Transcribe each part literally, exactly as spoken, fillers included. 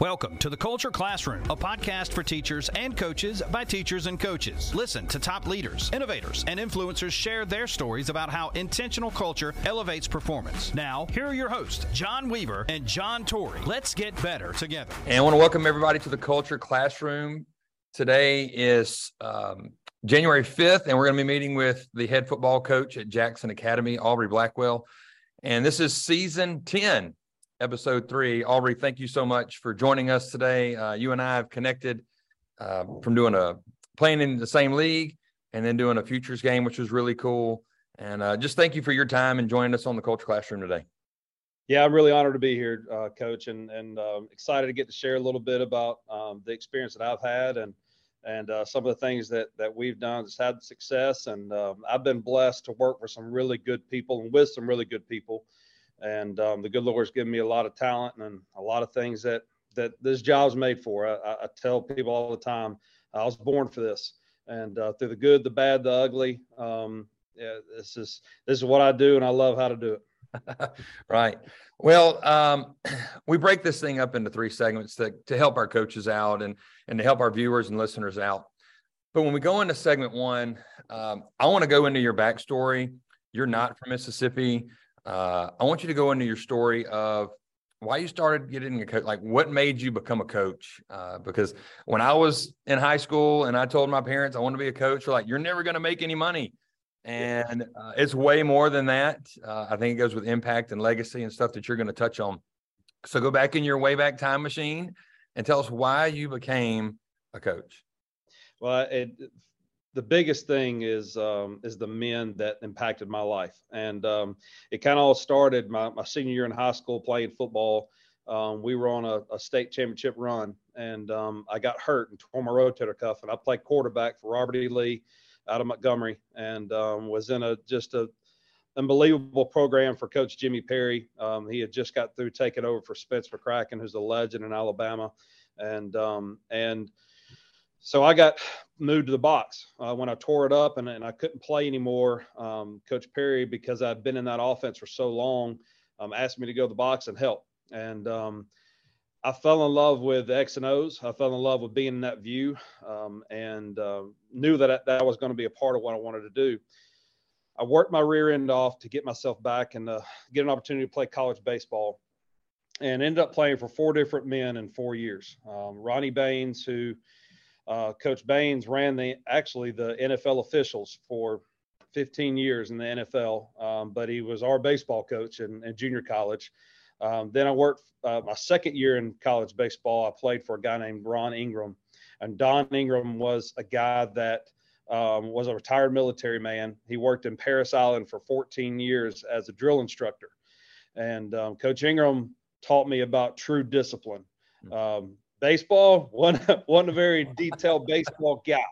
Welcome to The Culture Classroom, a podcast for teachers and coaches by teachers and coaches. Listen to top leaders, innovators, and influencers share their stories about how intentional culture elevates performance. Now, here are your hosts, John Weaver and John Torrey. Let's get better together. And I want to welcome everybody to The Culture Classroom. Today is um, January fifth, and we're going to be meeting with the head football coach at Jackson Academy, Aubrey Blackwell. And this is Season ten. Episode three. Aubrey, thank you so much for joining us today. Uh, you and I have connected uh, from doing a playing in the same league and then doing a futures game, which was really cool. And uh, just thank you for your time and joining us on the Culture Classroom today. Yeah, I'm really honored to be here, uh, Coach, and and uh, excited to get to share a little bit about um, the experience that I've had and and uh, some of the things that that we've done that's had success. And um, I've been blessed to work for some really good people and with some really good people. And um, the good Lord's given me a lot of talent and a lot of things that that this job's made for. I, I tell people all the time, I was born for this. And uh, through the good, the bad, the ugly, um, yeah, this is this is what I do, and I love how to do it. Right. Well, um, we break this thing up into three segments to to help our coaches out and and to help our viewers and listeners out. But when we go into segment one, um, I want to go into your backstory. You're not from Mississippi. Uh, I want you to go into your story of why you started getting a coach, like what made you become a coach? Uh, because when I was in high school and I told my parents I want to be a coach, they're like, you're never going to make any money. And uh, it's way more than that. Uh, I think it goes with impact and legacy and stuff that you're going to touch on. So go back in your way back time machine and tell us why you became a coach. Well, it, the biggest thing is um, is the men that impacted my life. And um, it kind of all started my, my senior year in high school playing football. Um, we were on a, a state championship run, and um, I got hurt and tore my rotator cuff, and I played quarterback for Robert E. Lee out of Montgomery, and um, was in a just a unbelievable program for Coach Jimmy Perry. Um, he had just got through taking over for Spence McCracken, who's a legend in Alabama. And um, and So I got moved to the box uh, when I tore it up, and, and I couldn't play anymore. Um, Coach Perry, because I'd been in that offense for so long, um, asked me to go to the box and help. And um, I fell in love with X and O's. I fell in love with being in that view, um, and uh, knew that I, that I was going to be a part of what I wanted to do. I worked my rear end off to get myself back and uh, get an opportunity to play college baseball, and ended up playing for four different men in four years. Um, Ronnie Baines, who Uh, Coach Baines ran the actually the N F L officials for fifteen years in the N F L, um, but he was our baseball coach in, in junior college. Um, then I worked uh, my second year in college baseball. I played for a guy named Ron Ingram, and Don Ingram was a guy that um, was a retired military man. He worked in Parris Island for fourteen years as a drill instructor, and um, Coach Ingram taught me about true discipline. Um, Baseball, wasn't, wasn't a very detailed baseball guy,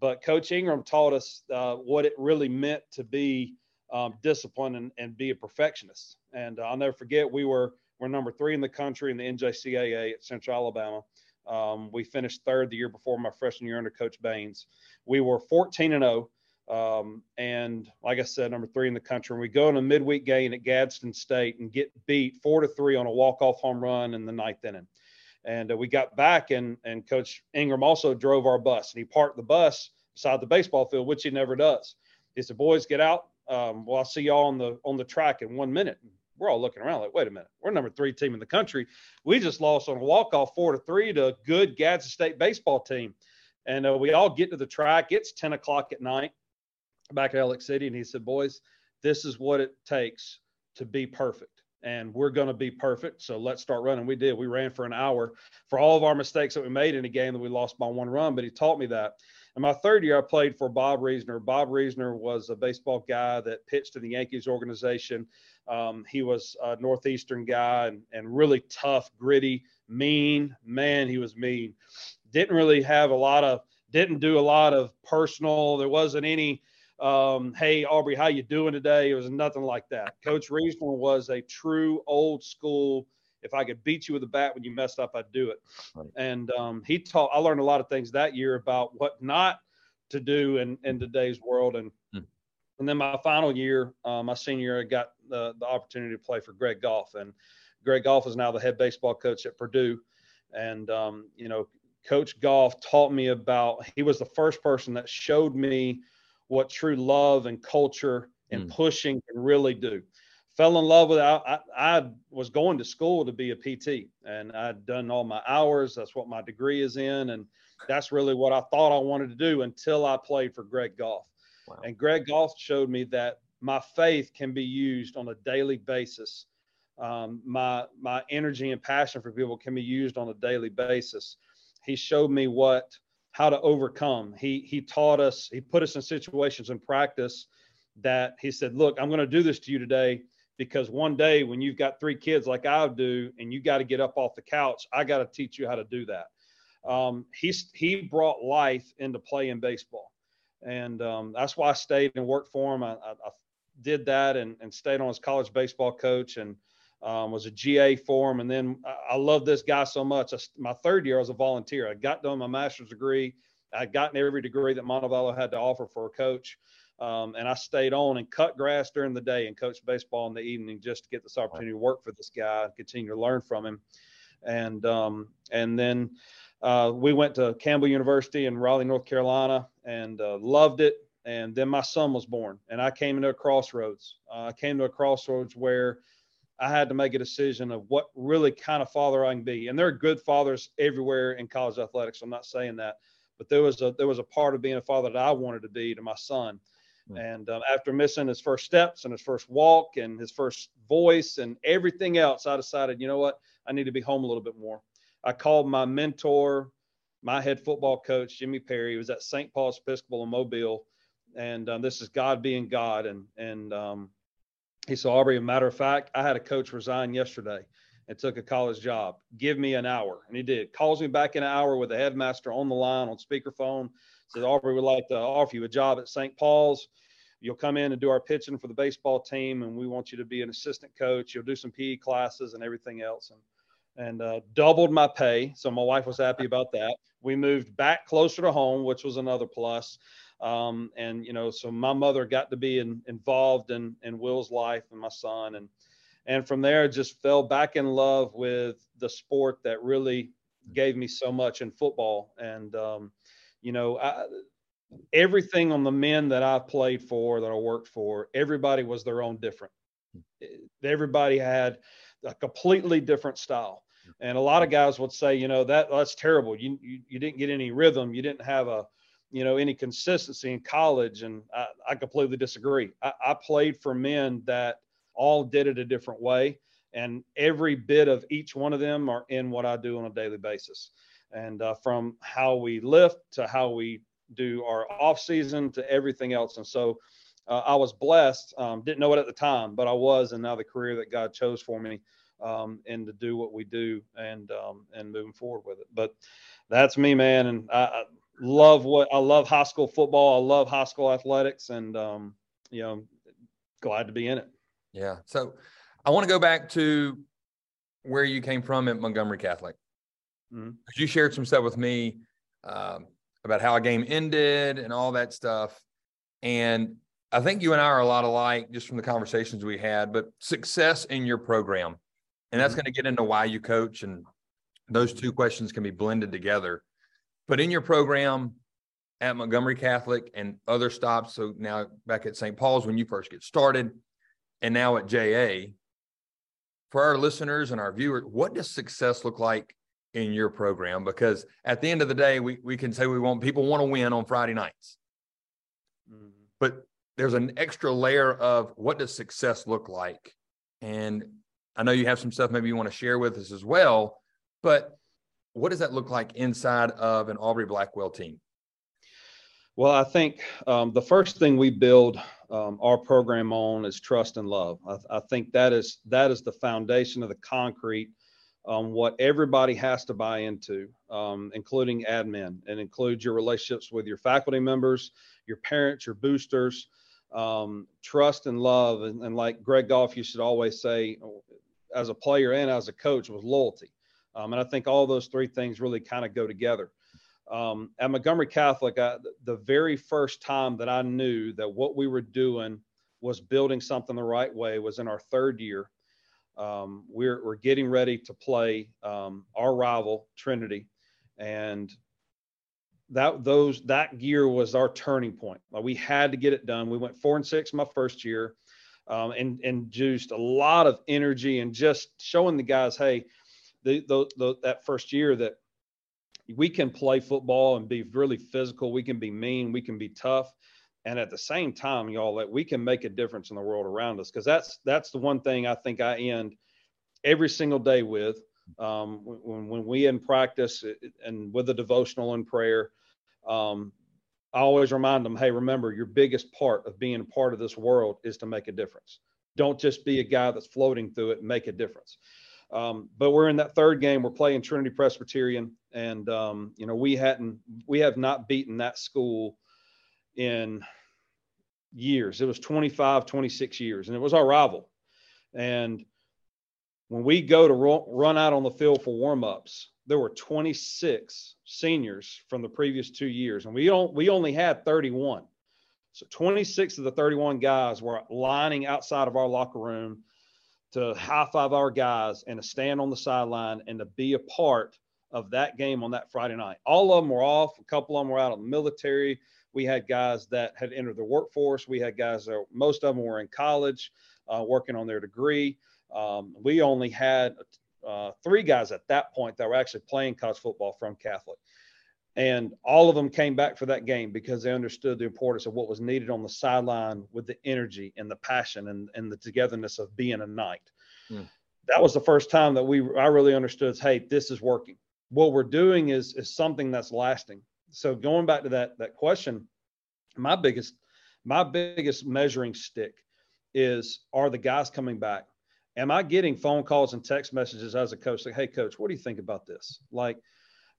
but Coach Ingram taught us uh, what it really meant to be um, disciplined and, and be a perfectionist. And uh, I'll never forget, we were we're number three in the country in the N J C A A at Central Alabama. Um, we finished third the year before my freshman year under Coach Baines. We were fourteen and oh, um, and like I said, number three in the country. And we go in a midweek game at Gadsden State and get beat four to three on a walk-off home run in the ninth inning. And uh, we got back, and, and Coach Ingram also drove our bus. And he parked the bus beside the baseball field, which he never does. He said, boys, get out. Um, well, I'll see y'all on the on the track in one minute. And we're all looking around like, wait a minute. We're number three team in the country. We just lost on a walk-off four to three to a good Gadsden State baseball team. And uh, we all get to the track. It's ten o'clock at night back at Alex City. And he said, boys, this is what it takes to be perfect. And we're going to be perfect, so let's start running. We did. We ran for an hour for all of our mistakes that we made in a game that we lost by one run, but he taught me that. And my third year, I played for Bob Reisner. Bob Reisner was a baseball guy that pitched in the Yankees organization. Um, he was a Northeastern guy and, and really tough, gritty, mean. Man, he was mean. Didn't really have a lot of – didn't do a lot of personal. There wasn't any – Um, hey, Aubrey, how you doing today? It was nothing like that. Coach Reisner was a true old school, if I could beat you with a bat when you messed up, I'd do it. Right. And um, he taught, I learned a lot of things that year about what not to do in, in today's world. And mm. and then my final year, uh, my senior year, I got the, the opportunity to play for Greg Goff. And Greg Goff is now the head baseball coach at Purdue. And, um, you know, Coach Goff taught me about, he was the first person that showed me what true love and culture and mm. pushing can really do. Fell in love with it. I, I, I was going to school to be a P T, and I'd done all my hours. That's what my degree is in. And that's really what I thought I wanted to do until I played for Greg Goff. Wow. And Greg Goff showed me that my faith can be used on a daily basis. Um, my, my energy and passion for people can be used on a daily basis. He showed me what, how to overcome. He, he taught us, he put us in situations in practice that he said, look, I'm going to do this to you today, because one day when you've got three kids like I do and you got to get up off the couch, I got to teach you how to do that. Um, he, he brought life into play in baseball. And um, that's why I stayed and worked for him. I, I, I did that and, and stayed on as college baseball coach, and um, was a G A for him. And then I, I love this guy so much. I, my third year, I was a volunteer. I got done my master's degree. I'd gotten every degree that Montevallo had to offer for a coach. Um, and I stayed on and cut grass during the day and coached baseball in the evening just to get this opportunity to work for this guy and continue to learn from him. And um, and then uh, we went to Campbell University in Raleigh, North Carolina, and uh, loved it. And then my son was born, and I came into a crossroads. Uh, I came to a crossroads where I had to make a decision of what really kind of father I can be. And there are good fathers everywhere in college athletics. I'm not saying that, but there was a there was a part of being a father that I wanted to be to my son. And um, after missing his first steps and his first walk and his first voice and everything else, I decided, you know what, I need to be home a little bit more. I called my mentor, my head football coach, Jimmy Perry. He was at Saint Paul's Episcopal in Mobile. And um, this is God being God. And and um, he said, Aubrey, a matter of fact, I had a coach resign yesterday and took a college job. Give me an hour. And he did. Calls me back in an hour with the headmaster on the line on speakerphone. Said, Aubrey, would like to offer you a job at Saint Paul's. You'll come in and do our pitching for the baseball team, and we want you to be an assistant coach. You'll do some P E classes and everything else. And, and uh, doubled my pay, so my wife was happy about that. We moved back closer to home, which was another plus. Um, and, you know, so my mother got to be in, involved in, in Will's life and my son. And, and from there, just fell back in love with the sport that really gave me so much in football. And, um, you know, I, everything on the men that I played for, that I worked for, everybody was their own different. Everybody had a completely different style. And a lot of guys would say, you know, that that's terrible. You, you, you didn't get any rhythm. You didn't have a, you know, any consistency in college. And I, I completely disagree. I, I played for men that all did it a different way. And every bit of each one of them are in what I do on a daily basis. And uh, from how we lift to how we do our off season to everything else. And so uh, I was blessed, um, didn't know it at the time, but I was, and now the career that God chose for me um, and to do what we do and, um, and moving forward with it. But that's me, man. And I, I love what, I love high school football. I love high school athletics, and um, you know, glad to be in it. Yeah. So I want to go back to where you came from at Montgomery Catholic. Mm-hmm. You shared some stuff with me um, about how a game ended and all that stuff. And I think you and I are a lot alike just from the conversations we had, but success in your program. And that's mm-hmm. going to get into why you coach, and those two questions can be blended together. But in your program at Montgomery Catholic and other stops, so now back at Saint Paul's when you first get started, and now at J A, for our listeners and our viewers, what does success look like in your program? Because at the end of the day, we, we can say we want people want to win on Friday nights, mm-hmm. but there's an extra layer of what does success look like? And I know you have some stuff maybe you want to share with us as well, but what does that look like inside of an Aubrey Blackwell team? Well, I think um, the first thing we build um, our program on is trust and love. I, I think that is, that is the foundation of the concrete on um, what everybody has to buy into, um, including admin, and includes your relationships with your faculty members, your parents, your boosters, um, trust and love. And, and like Greg Goff, you should always say, as a player and as a coach, was loyalty. Um, and I think all those three things really kind of go together. Um, at Montgomery Catholic, I, the very first time that I knew that what we were doing was building something the right way was in our third year. um, we're, we're getting ready to play um, our rival Trinity, and that those that year was our turning point. Like, we had to get it done. We went four and six my first year, um, and induced a lot of energy and just showing the guys, hey, the, the, the, that first year that we can play football and be really physical. We can be mean. We can be tough. And at the same time, y'all, that we can make a difference in the world around us. Because that's that's the one thing I think I end every single day with, um, when, when we in practice and with a devotional and prayer. Um, I always remind them, hey, remember, your biggest part of being a part of this world is to make a difference. Don't just be a guy that's floating through it and make a difference. Um, but we're in that third game. We're playing Trinity Presbyterian, and um, you know, we hadn't, we have not beaten that school in years. It was twenty-five, twenty-six years, and it was our rival. And when we go to ro- run out on the field for warmups, there were twenty-six seniors from the previous two years, and we don't, we only had thirty-one. So twenty-six of the thirty-one guys were lining outside of our locker room to high-five our guys and to stand on the sideline and to be a part of that game on that Friday night. All of them were off. A couple of them were out of the military. We had guys that had entered the workforce. We had guys that, most of them were in college, uh, working on their degree. Um, we only had uh, three guys at that point that were actually playing college football from Catholic. And all of them came back for that game because they understood the importance of what was needed on the sideline with the energy and the passion and, and the togetherness of being a Knight. Mm. That was the first time that we I really understood, hey, this is working. What we're doing is is something that's lasting. So going back to that that question, my biggest my biggest measuring stick is, are the guys coming back? Am I getting phone calls and text messages as a coach like, hey, coach, what do you think about this? Like,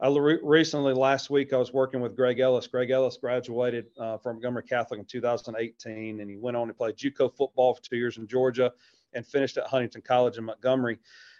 I recently, last week, I was working with Greg Ellis. Greg Ellis graduated uh, from Montgomery Catholic in two thousand eighteen, and he went on to play JUCO football for two years in Georgia and finished at Huntington College in Montgomery.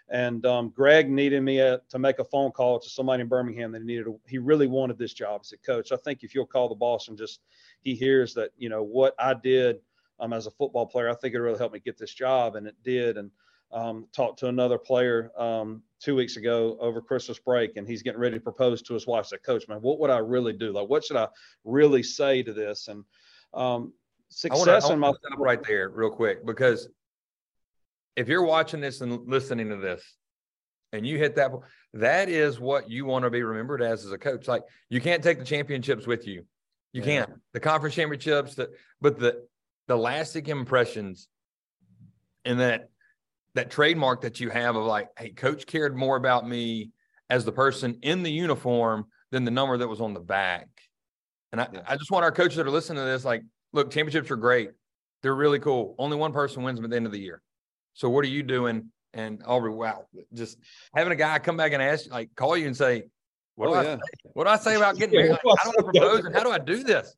And um, Greg needed me uh, to make a phone call to somebody in Birmingham that he needed. A, he really wanted this job. He said, coach, I think if you'll call the boss and just he hears that, you know, what I did um, as a football player, I think it really helped me get this job, and it did. And Um, talked to another player um, two weeks ago over Christmas break, and he's getting ready to propose to his wife. I said, coach, man, what would I really do? Like, what should I really say to this? And um, success I wanna, in my I wanna stop right there real quick, because if you're watching this and listening to this and you hit that, that is what you want to be remembered as as a coach. Like, you can't take the championships with you. You yeah. can't. The conference championships, the, but the, the lasting impressions and that, that trademark that you have of like, hey, coach cared more about me as the person in the uniform than the number that was on the back. And I, yeah. I just want our coaches that are listening to this, like, look, championships are great. They're really cool. Only one person wins them at the end of the year. So what are you doing? And Aubrey, wow, just having a guy come back and ask, like, call you and say, what do, oh, I, yeah. say? What do I say about getting married? Like, how do I propose and how do I do this?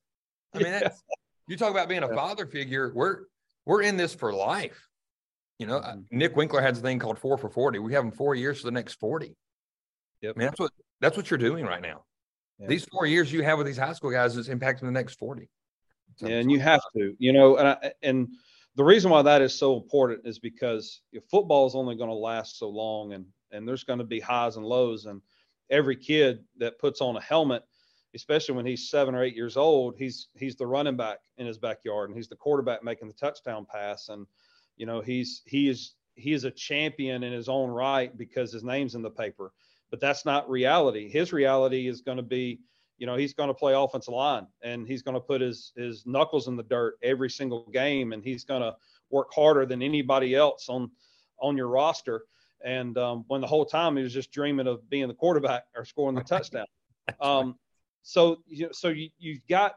I mean, that's, you talk about being a father figure. We're, we're in this for life. You know, mm-hmm. Nick Winkler has a thing called four for forty. We have them four years for the next forty. Yep. Man, that's what that's what you're doing right now. Yeah. These four years you have with these high school guys is impacting the next forty. So yeah, and you have to, you know, and I, and the reason why that is so important is because if football is only going to last so long, and and there's going to be highs and lows, and every kid that puts on a helmet, especially when he's seven or eight years old, he's he's the running back in his backyard, and he's the quarterback making the touchdown pass, and you know, he's, he is, he is a champion in his own right because his name's in the paper, but that's not reality. His reality is going to be, you know, he's going to play offensive line, and he's going to put his, his knuckles in the dirt every single game. And he's going to work harder than anybody else on, on your roster. And um, when the whole time he was just dreaming of being the quarterback or scoring the touchdown. Um, so, you, so you, you've got,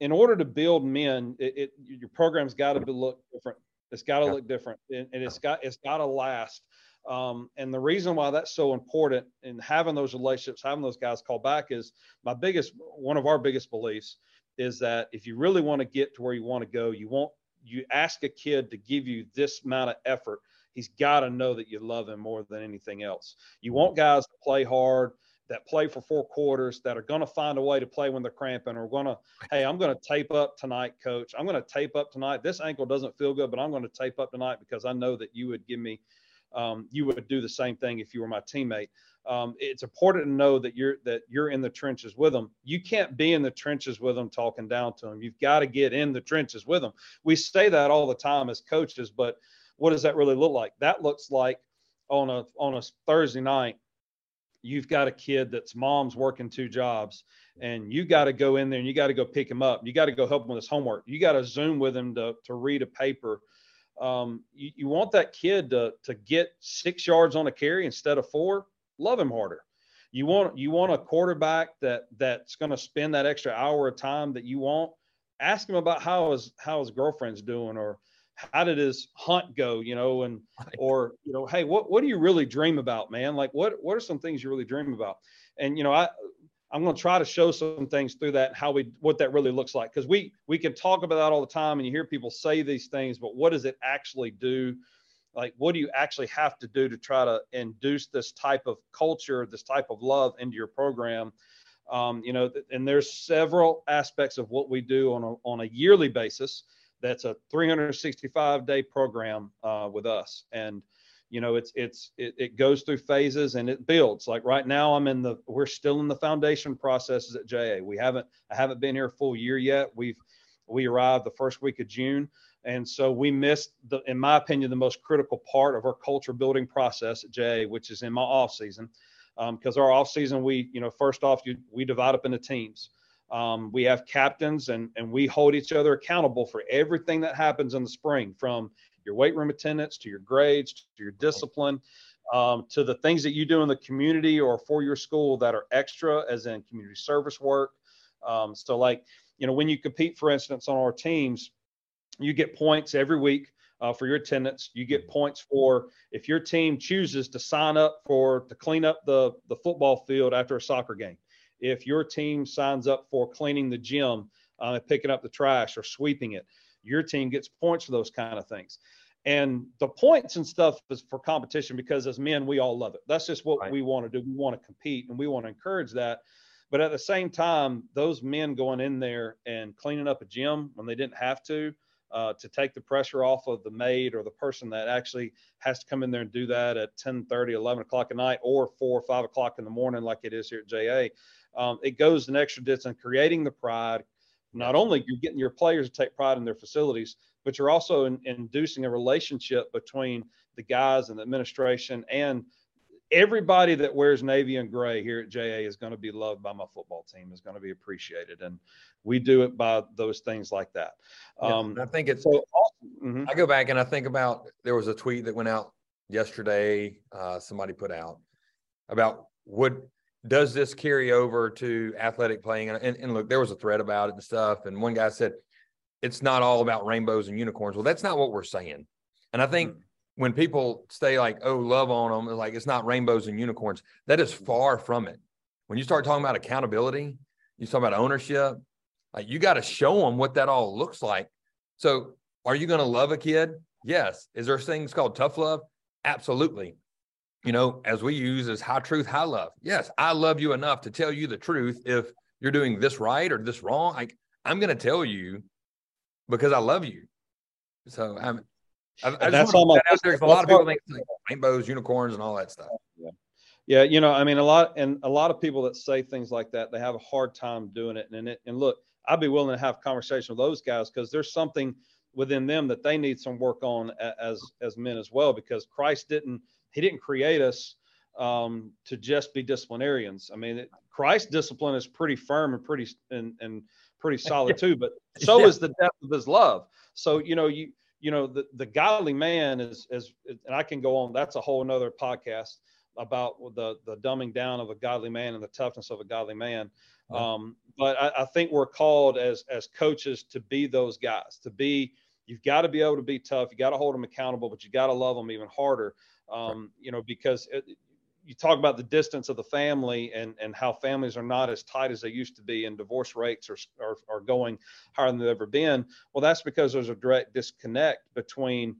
in order to build men, it, it your program's got to look different. It's got to look different, and it's got it's got to last. Um, and the reason why that's so important in having those relationships, having those guys call back, is my biggest one of our biggest beliefs is that if you really want to get to where you want to go, you won't you ask a kid to give you this amount of effort. He's got to know that you love him more than anything else. You want guys to play hard, that play for four quarters, that are going to find a way to play when they're cramping, or going to, hey, I'm going to tape up tonight, coach. I'm going to tape up tonight. This ankle doesn't feel good, but I'm going to tape up tonight because I know that you would give me um, you would do the same thing if you were my teammate. Um, it's important to know that you're that you're in the trenches with them. You can't be in the trenches with them talking down to them. You've got to get in the trenches with them. We say that all the time as coaches, but what does that really look like? That looks like on a on a Thursday night, you've got a kid that's mom's working two jobs, and you got to go in there and you got to go pick him up. You got to go help him with his homework. You got to Zoom with him to to read a paper. Um, you, you want that kid to to get six yards on a carry instead of four. Love him harder. You want you want a quarterback that that's going to spend that extra hour of time that you want. Ask him about how his how his girlfriend's doing, or how did his hunt go, you know, and or you know, hey, what what do you really dream about, man? Like what what are some things you really dream about? And you know, I I'm going to try to show some things through that, how we what that really looks like, because we we can talk about that all the time, and you hear people say these things, but what does it actually do? Like, what do you actually have to do to try to induce this type of culture, this type of love into your program? Um, you know, and there's several aspects of what we do on a, on a yearly basis. That's a three hundred sixty-five day program uh, with us. And, you know, it's, it's, it, it goes through phases and it builds. Like right now I'm in the, we're still in the foundation processes at J A. We haven't, I haven't been here a full year yet. We've, we arrived the first week of June. And so we missed, the, in my opinion, the most critical part of our culture building process at J A, which is in my off season, because um, our off season, we, you know, first off, you, we divide up into teams. Um, we have captains, and, and we hold each other accountable for everything that happens in the spring, from your weight room attendance to your grades, to your discipline, um, to the things that you do in the community or for your school that are extra, as in community service work. Um, so like, you know, when you compete, for instance, on our teams, you get points every week uh, for your attendance. You get points for if your team chooses to sign up for to clean up the, the football field after a soccer game. If your team signs up for cleaning the gym uh, and picking up the trash or sweeping it, your team gets points for those kind of things. And the points and stuff is for competition, because as men, we all love it. That's just what right. we want to do. We want to compete and we want to encourage that. But at the same time, those men going in there and cleaning up a gym when they didn't have to, Uh, to take the pressure off of the maid or the person that actually has to come in there and do that at ten thirty, eleven o'clock at night, or four or five o'clock in the morning like it is here at J A. Um, it goes an extra distance, creating the pride. Not only you're getting your players to take pride in their facilities, but you're also in, inducing a relationship between the guys and the administration, and everybody that wears navy and gray here at J A is going to be loved by my football team, is going to be appreciated. And we do it by those things like that. Um, yeah, I think it's, so, mm-hmm. I go back and I think about, there was a tweet that went out yesterday. Uh, somebody put out about would, does this carry over to athletic playing? And, and, and look, there was a thread about it and stuff. And one guy said, it's not all about rainbows and unicorns. Well, that's not what we're saying. And I think, mm-hmm. when people say like, oh, love on them, like it's not rainbows and unicorns. That is far from it. When you start talking about accountability, you talk about ownership, like you got to show them what that all looks like. So are you going to love a kid? Yes. Is there things called tough love? Absolutely. You know, as we use is high truth, high love. Yes. I love you enough to tell you the truth. If you're doing this right or this wrong, like I'm going to tell you because I love you. So I'm, I, I that's all my, that there, a lot of people think like rainbows, unicorns, and all that stuff. Yeah. yeah, you know, I mean, a lot and a lot of people that say things like that, they have a hard time doing it. And it, and look, I'd be willing to have a conversation with those guys, because there's something within them that they need some work on as as men as well. Because Christ didn't he didn't create us um, to just be disciplinarians. I mean, it, Christ's discipline is pretty firm and pretty and and pretty solid too. But so yeah. is the depth of his love. So you know you. You know, the, the godly man is, is, and I can go on, that's a whole nother podcast about the, the dumbing down of a godly man and the toughness of a godly man. Mm-hmm. Um, but I, I think we're called as, as coaches to be those guys, to be, you've got to be able to be tough. You got to hold them accountable, but you got to love them even harder. Um, right. You know, because it, you talk about the distance of the family and, and how families are not as tight as they used to be, and divorce rates are, are, are going higher than they've ever been. Well, that's because there's a direct disconnect between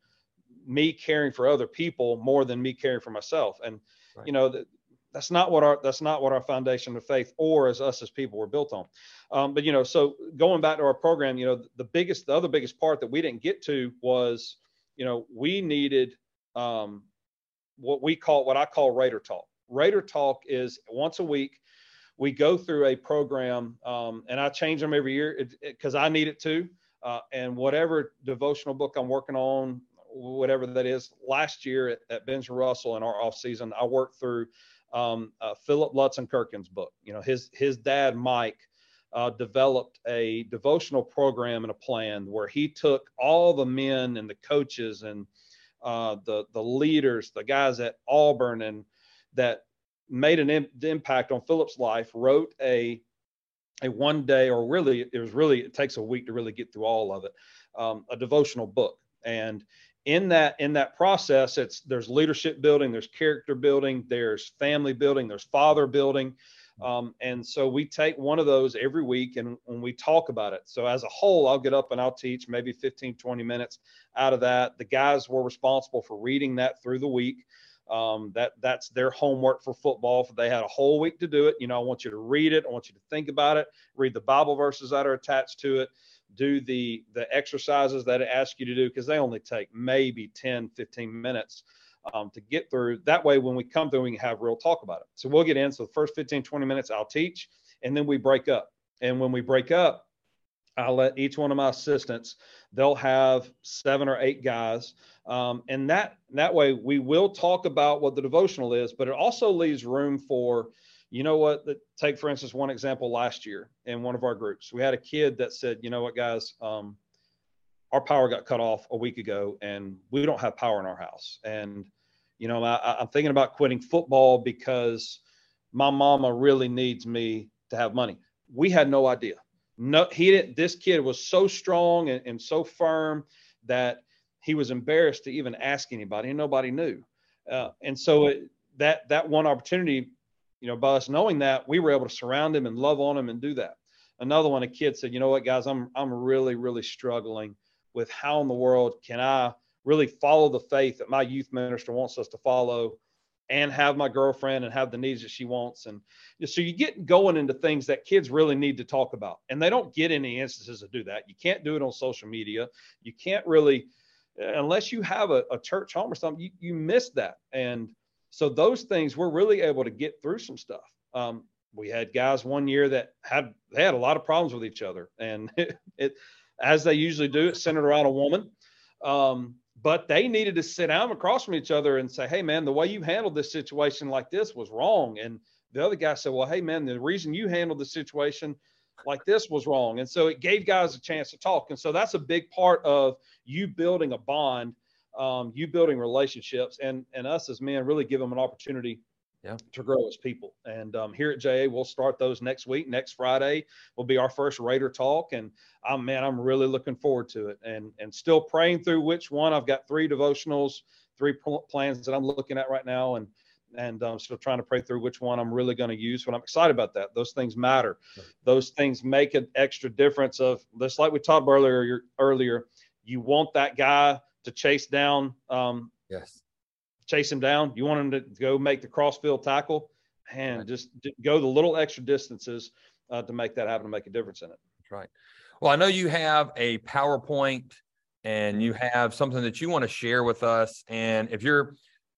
me caring for other people more than me caring for myself. And, right. you know, that, that's not what our, that's not what our foundation of faith or as us as people were built on. Um, but, you know, so going back to our program, you know, the biggest, the other biggest part that we didn't get to was, you know, we needed, um, what we call, what I call Raider Talk. Raider Talk is once a week, we go through a program, um, and I change them every year because I need it too. Uh, and whatever devotional book I'm working on, whatever that is, last year at, at Benjamin Russell in our off season, I worked through um, uh, Philip Lutzenkirchen's book. You know, his, his dad, Mike, uh, developed a devotional program and a plan where he took all the men and the coaches and uh, the, the leaders, the guys at Auburn and that made an im- impact on Philip's life, wrote a, a one day, or really, it was really, it takes a week to really get through all of it, um, a devotional book. And in that, in that process, it's, there's leadership building, there's character building, there's family building, there's father building. Um, and so we take one of those every week and when we talk about it. So as a whole, I'll get up and I'll teach maybe fifteen, twenty minutes out of that. The guys were responsible for reading that through the week. Um, that that's their homework for football. For they had a whole week to do it. You know, I want you to read it. I want you to think about it, read the Bible verses that are attached to it, do the, the exercises that it asks you to do, because they only take maybe ten, fifteen minutes um, to get through. That way, when we come through, we can have real talk about it. So we'll get in. So the first fifteen, twenty minutes I'll teach, and then we break up. And when we break up, I'll let each one of my assistants, they'll have seven or eight guys. Um, and that, that way we will talk about what the devotional is, but it also leaves room for, you know what, take for instance, one example last year in one of our groups, we had a kid that said, you know what, guys, um, our power got cut off a week ago and we don't have power in our house. And, you know, I, I'm thinking about quitting football because my mama really needs me to have money. We had no idea. No, he didn't. This kid was so strong and, and so firm that he was embarrassed to even ask anybody, and nobody knew. Uh, and so it, that that one opportunity, you know, by us knowing that, we were able to surround him and love on him and do that. Another one, a kid said, "You know what, guys, I'm I'm really really struggling with how in the world can I really follow the faith that my youth minister wants us to follow, and have my girlfriend and have the needs that she wants." And so you get going into things that kids really need to talk about. And they don't get any instances to do that. You can't do it on social media. You can't really, unless you have a, a church home or something, you, you miss that. And so those things, we're really able to get through some stuff. Um, we had guys one year that had, they had a lot of problems with each other. And it, it as they usually do, it centered around a woman. Um, But they needed to sit down across from each other and say, "Hey, man, the way you handled this situation like this was wrong." And the other guy said, "Well, hey, man, the reason you handled the situation like this was wrong." And so it gave guys a chance to talk. And so that's a big part of you building a bond, um, you building relationships, and and us as men really give them an opportunity yeah. to grow as people. And um, here at J A, we'll start those next week. Next Friday will be our first Raider Talk. And I'm, man, I'm really looking forward to it and, and still praying through which one. I've got three devotionals, three plans that I'm looking at right now. And, and I'm still trying to pray through which one I'm really going to use, but I'm excited about that. Those things matter. Right. Those things make an extra difference of just like we talked earlier, you're, earlier, you want that guy to chase down, um, yes. chase him down. You want him to go make the crossfield tackle, and just go the little extra distances uh, to make that happen, to make a difference in it. That's right. Well, I know you have a PowerPoint and you have something that you want to share with us. And if you're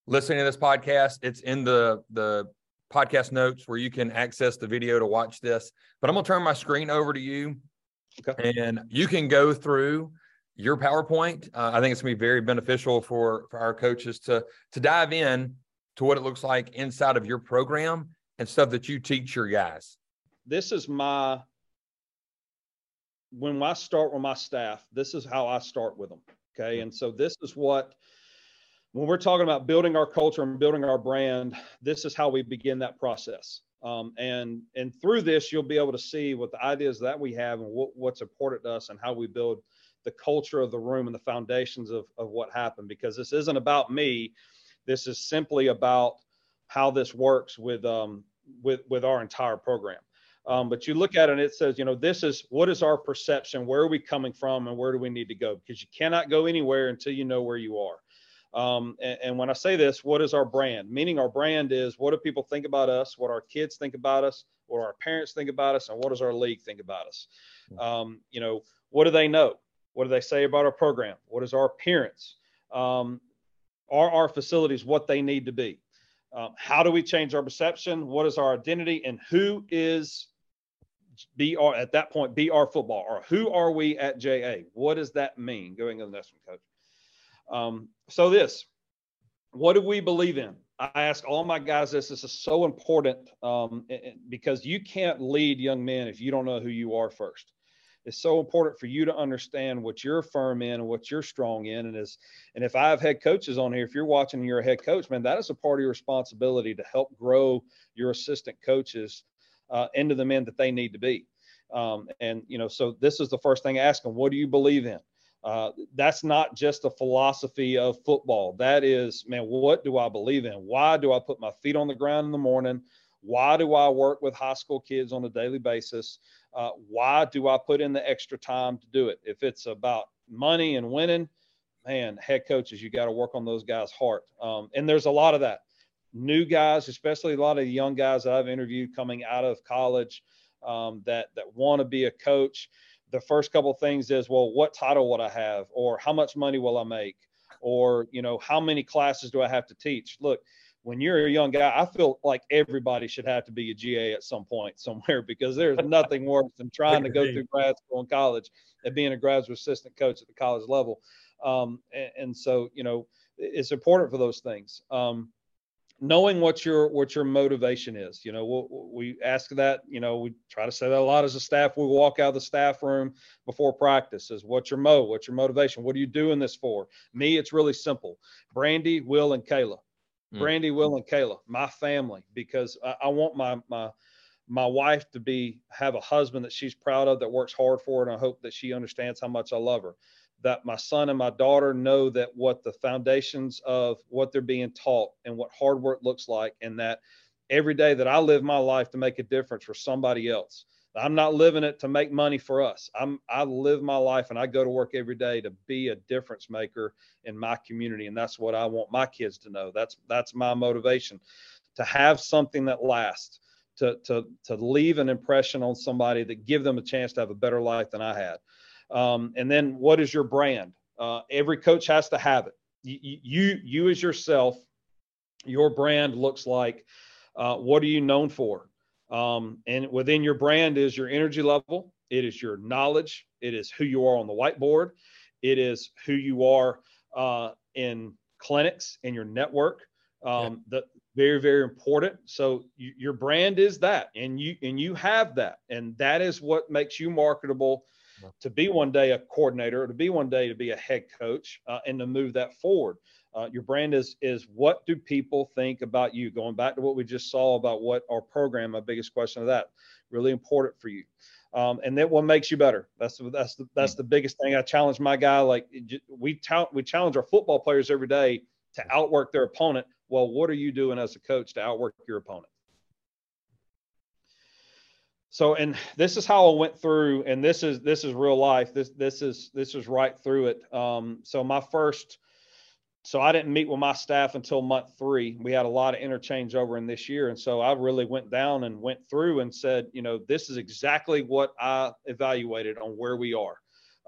listening to this podcast, it's in the, the podcast notes where you can access the video to watch this, but I'm going to turn my screen over to you okay. and you can go through your PowerPoint. Uh, I think it's going to be very beneficial for, for our coaches to, to dive in to what it looks like inside of your program and stuff that you teach your guys. This is my, when I start with my staff, this is how I start with them. Okay. And so this is what, when we're talking about building our culture and building our brand, this is how we begin that process. Um, and, and through this, you'll be able to see what the ideas that we have and what, what's important to us and how we build the culture of the room and the foundations of, of what happened, because this isn't about me. This is simply about how this works with, um, with, with our entire program. Um, but you look at it and it says, you know, this is, what is our perception? Where are we coming from and where do we need to go? Because you cannot go anywhere until you know where you are. Um, and, and when I say this, what is our brand? Meaning our brand is, what do people think about us? What our kids think about us? What our parents think about us? And what does our league think about us? Um, you know, what do they know? What do they say about our program? What is our appearance? Um, Are our facilities what they need to be? Um, how do we change our perception? What is our identity? And who is B R at that point, B R football? Or who are we at J A? What does that mean? Going to the next one, Coach. Um, so this, what do we believe in? I ask all my guys this. This is so important um, because you can't lead young men if you don't know who you are first. It's so important for you to understand what you're firm in and what you're strong in. And is, and if I have head coaches on here, if you're watching and you're a head coach, man, that is a part of your responsibility to help grow your assistant coaches uh, into the men that they need to be. Um, and, you know, so this is the first thing I ask them, what do you believe in? Uh, that's not just a philosophy of football. That is, man, what do I believe in? Why do I put my feet on the ground in the morning? Why do I work with high school kids on a daily basis? Uh, why do I put in the extra time to do it? If it's about money and winning, man, head coaches, you got to work on those guys' heart. Um, and there's a lot of that. New guys, especially a lot of the young guys that I've interviewed coming out of college um, that, that want to be a coach. The first couple of things is, well, what title would I have? Or how much money will I make? Or, you know, how many classes do I have to teach? Look, when you're a young guy, I feel like everybody should have to be a G A at some point somewhere, because there's nothing worse than trying to go through grad school and college and being a graduate assistant coach at the college level. Um, and, and so, you know, it's important for those things. Um, knowing what your, what your motivation is, you know, we'll, we ask that, you know, we try to say that a lot as a staff. We walk out of the staff room before practice is what's your mo, what's your motivation? What are you doing this for? Me, it's really simple. Brandy, Will, and Kayla. Brandy, Will, and Kayla, my family, because I, I want my my my wife to be have a husband that she's proud of, that works hard for it, and I hope that she understands how much I love her. That my son and my daughter know that what the foundations of what they're being taught and what hard work looks like, and that every day that I live my life to make a difference for somebody else. I'm not living it to make money for us. I'm, I live my life and I go to work every day to be a difference maker in my community. And that's what I want my kids to know. That's, that's my motivation, to have something that lasts, to, to, to leave an impression on somebody, that give them a chance to have a better life than I had. Um, and then what is your brand? Uh, every coach has to have it. You, you, you as yourself, your brand looks like, uh, what are you known for? Um, and within your brand is your energy level. It is your knowledge. It is who you are on the whiteboard. It is who you are, uh, in clinics, in your network. Um, yeah. The very, very important. So you, your brand is that, and you, and you have that, and that is what makes you marketable to be one day a coordinator, or to be one day to be a head coach, uh, and to move that forward. Uh, your brand is, is what do people think about you? Going back to what we just saw about what our program, my biggest question of that, really important for you. Um, and then what makes you better? That's, that's, the, that's the biggest thing. I challenge my guy. Like we ta- we challenge our football players every day to outwork their opponent. Well, what are you doing as a coach to outwork your opponent? So, and this is how I went through, and this is, this is real life. This, this is, this is right through it. Um, so my first, So I didn't meet with my staff until month three. We had a lot of interchange over in this year. And so I really went down and went through and said, you know, this is exactly what I evaluated on where we are.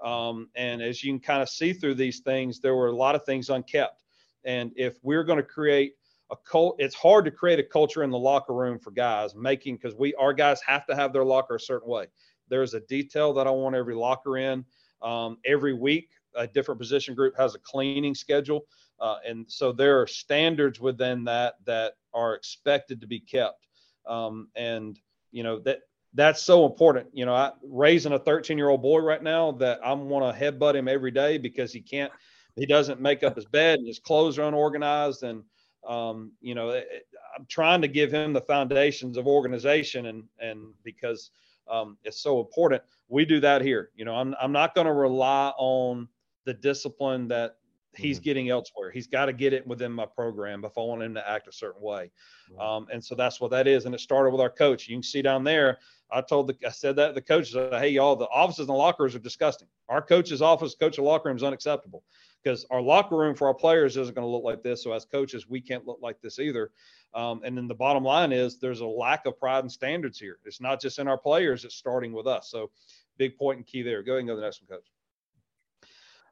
Um, and as you can kind of see through these things, there were a lot of things unkept. And if we're going to create a cult, it's hard to create a culture in the locker room for guys making, because we, our guys have to have their locker a certain way. There's a detail that I want every locker in, um, every week. A different position group has a cleaning schedule. Uh, and so there are standards within that that are expected to be kept. Um, and, you know, that that's so important. You know, I raising a thirteen year old boy right now that I'm want to headbutt him every day because he can't, he doesn't make up his bed and his clothes are unorganized. And, um, you know, it, it, I'm trying to give him the foundations of organization, and, and because um, it's so important, we do that here. You know, I'm, I'm not going to rely on the discipline that he's mm-hmm. getting elsewhere. He's got to get it within my program if I want him to act a certain way. Mm-hmm. Um, and so that's what that is. And it started with our coach. You can see down there, I told the, I said that to the coaches, hey, y'all, the offices and the lockers are disgusting. Our coach's office, coach of locker room is unacceptable, because our locker room for our players isn't going to look like this. So as coaches, we can't look like this either. Um, and then the bottom line is there's a lack of pride and standards here. It's not just in our players. It's starting with us. So big point and key there. Go ahead and go to the next one, Coach.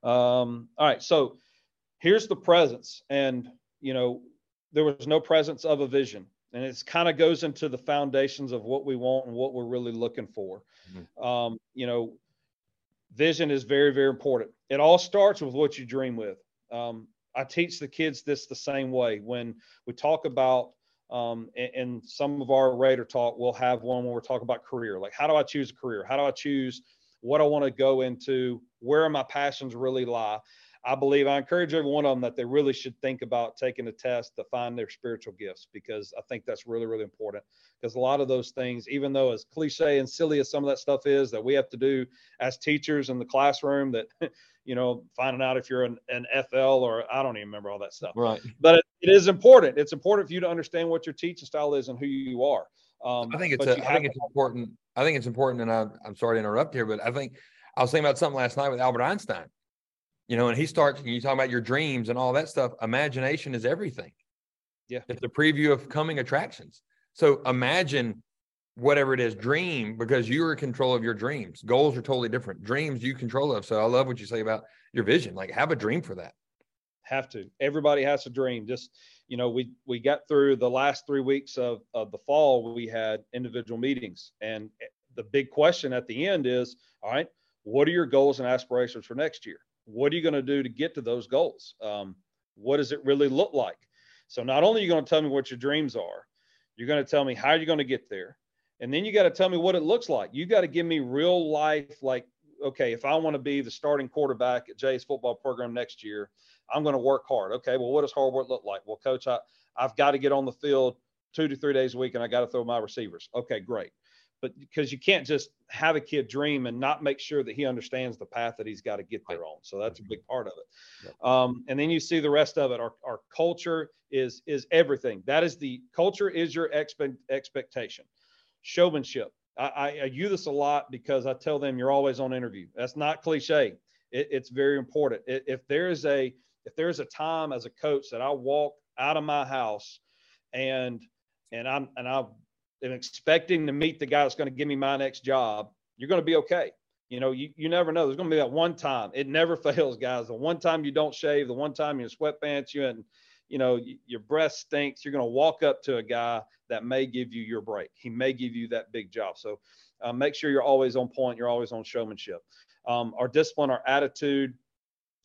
Um, all right. So here's the presence. And, you know, there was no presence of a vision. And it's kind of goes into the foundations of what we want and what we're really looking for. Mm-hmm. Um, you know, vision is very, very important. It all starts with what you dream with. Um, I teach the kids this the same way. When we talk about, um, and, and some of our Raider Talk, we'll have one when we're talking about career. Like, how do I choose a career? How do I choose what I want to go into? Where are my passions really lie? I believe I encourage every one of them that they really should think about taking a test to find their spiritual gifts, because I think that's really, really important, because a lot of those things, even though as cliche and silly as some of that stuff is that we have to do as teachers in the classroom, that, you know, finding out if you're an, an F L or I don't even remember all that stuff. Right. But it, it is important. It's important for you to understand what your teaching style is and who you are. Um, I think it's, a, I think it's to, important. I think it's important. And I, I'm sorry to interrupt here, but I think I was thinking about something last night with Albert Einstein. You know, and he starts, you talk about your dreams and all that stuff. Imagination is everything. Yeah. It's a preview of coming attractions. So imagine whatever it is, dream, because you are in control of your dreams. Goals are totally different. Dreams you control of. So I love what you say about your vision. Like, have a dream for that. Have to. Everybody has a dream. Just, you know, we, we got through the last three weeks of, of the fall. We had individual meetings. And the big question at the end is, all right, what are your goals and aspirations for next year? What are you going to do to get to those goals? Um, what does it really look like? So not only are you going to tell me what your dreams are, you're going to tell me how you're going to get there. And then you got to tell me what it looks like. You got to give me real life. Like, okay, if I want to be the starting quarterback at Jay's football program next year, I'm going to work hard. Okay. Well, what does hard work look like? Well, coach, I, I've got to get on the field two to three days a week and I got to throw my receivers. Okay, great. But because you can't just have a kid dream and not make sure that he understands the path that he's got to get there on. So that's a big part of it. Yeah. Um, and then you see the rest of it. Our, our culture is, is everything. That is the culture is your expe- expectation. Showmanship. I, I, I use this a lot because I tell them you're always on interview. That's not cliche. It, it's very important. It, if there is a, if there's a time as a coach that I walk out of my house and, and I'm, and I've, and expecting to meet the guy that's going to give me my next job, you're going to be okay. You know, you, you never know. There's going to be that one time. It never fails, guys. The one time you don't shave, the one time you're in sweatpants, you and you know, your breath stinks. You're going to walk up to a guy that may give you your break. He may give you that big job. So uh, make sure you're always on point. You're always on showmanship. Um, our discipline, our attitude,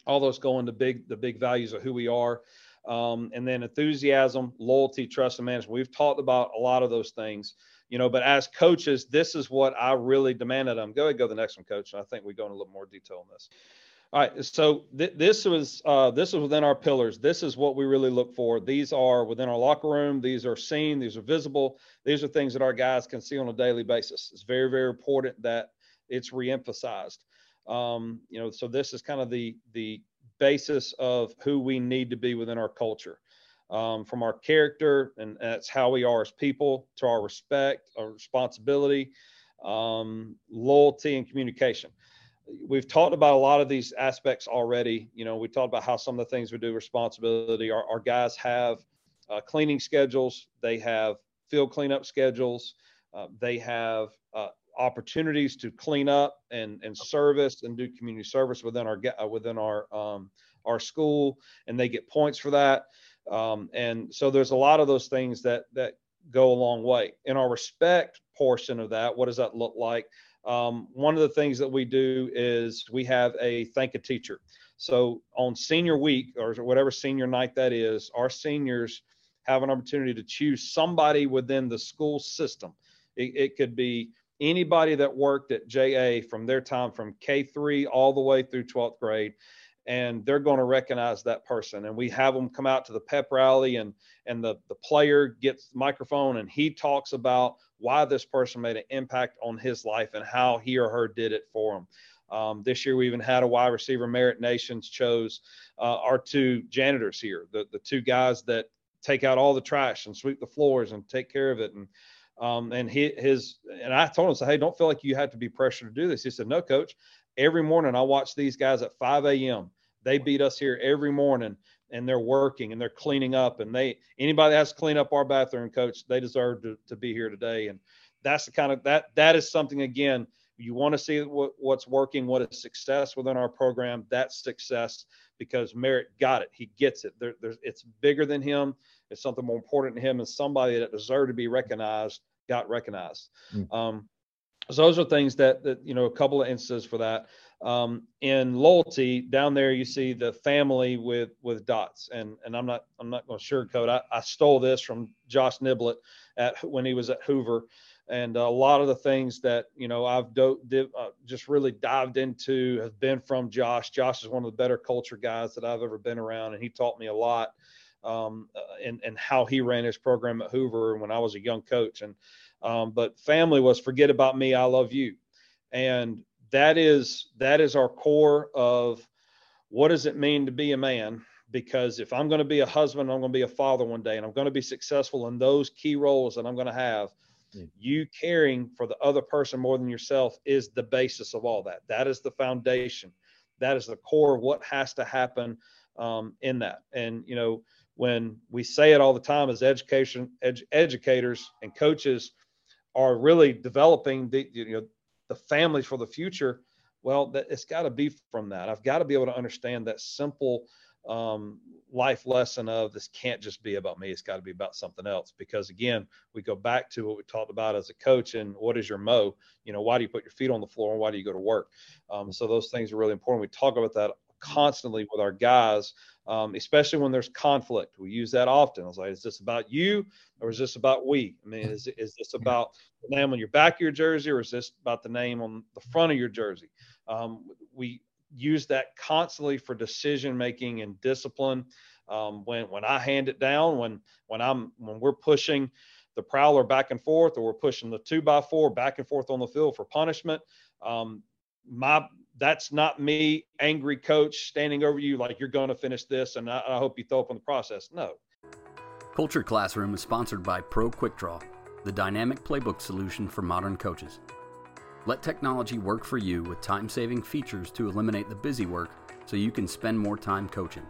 all those go into big, the big values of who we are. Um, and then enthusiasm, loyalty, trust, and management. We've talked about a lot of those things, you know, but as coaches, this is what I really demanded of them. Go ahead, go to the next one, coach. And I think we go into a little more detail on this. All right. So th- this was, uh, this was within our pillars. This is what we really look for. These are within our locker room. These are seen. These are visible. These are things that our guys can see on a daily basis. It's very, very important that it's reemphasized. Um, you know, so this is kind of the, the, basis of who we need to be within our culture, um, from our character, and that's how we are as people, to our respect, our responsibility, um, loyalty, and communication. We've talked about a lot of these aspects already. You know, we talked about how some of the things we do, responsibility, our, our guys have uh, cleaning schedules. They have field cleanup schedules. Uh, they have uh, opportunities to clean up and, and service and do community service within our, within our, um, our school, and they get points for that. Um, and so there's a lot of those things that, that go a long way. In our respect portion of that, what does that look like? Um, one of the things that we do is we have a thank a teacher. So on senior week or whatever senior night that is, our seniors have an opportunity to choose somebody within the school system. It, it could be anybody that worked at J A from their time from K three all the way through twelfth grade, and they're going to recognize that person. And we have them come out to the pep rally, and and the, the player gets the microphone and he talks about why this person made an impact on his life and how he or her did it for him. Um, this year, we even had a wide receiver. Merit Nations chose uh, our two janitors here, the, the two guys that take out all the trash and sweep the floors and take care of it. And Um, and he, his, and I told him, so, hey, don't feel like you had to be pressured to do this. He said, no, coach, every morning I watch these guys at five a.m. They beat us here every morning, and they're working and they're cleaning up, and they, anybody that has to clean up our bathroom, coach, they deserve to, to be here today. And that's the kind of, that, that is something, again, you want to see what, what's working, what is success within our program. That's success, because Merritt got it. He gets it. There, there's, it's bigger than him. It's something more important to him, and somebody that deserved to be recognized got recognized. Mm. Um, so those are things that, that, you know, a couple of instances for that. Um, in loyalty down there, you see the family with, with dots, and, and I'm not, I'm not going to sugarcoat. I, I stole this from Josh Niblett at when he was at Hoover. And a lot of the things that, you know, I've do, did, uh, just really dived into has been from Josh. Josh is one of the better culture guys that I've ever been around. And he taught me a lot, um, and, and how he ran his program at Hoover when I was a young coach. And, um, but family was forget about me, I love you. And that is, that is our core of what does it mean to be a man? Because if I'm going to be a husband, I'm going to be a father one day, and I'm going to be successful in those key roles that I'm going to have. You caring for the other person more than yourself is the basis of all that. That is the foundation. That is the core of what has to happen um, in that. And, you know, when we say it all the time as education, ed- educators and coaches are really developing the, you know, the families for the future. Well, that, it's got to be from that. I've got to be able to understand that simple um, life lesson of this can't just be about me. It's got to be about something else. Because again, we go back to what we talked about as a coach and what is your mo, you know, why do you put your feet on the floor and why do you go to work? Um, so those things are really important. We talk about that constantly with our guys, um, especially when there's conflict. We use that often. I was like, is this about you or is this about we? I mean, is, is this about the name on your back of your jersey, or is this about the name on the front of your jersey? Um, we, use that constantly for decision making and discipline. Um, when when I hand it down, when when I'm when we're pushing the prowler back and forth, or we're pushing the two by four back and forth on the field for punishment, um, my that's not me, angry coach standing over you like you're going to finish this, and I, I hope you throw up on the process. No. Culture Classroom is sponsored by Pro Quick Draw, the dynamic playbook solution for modern coaches. Let technology work for you with time-saving features to eliminate the busy work so you can spend more time coaching.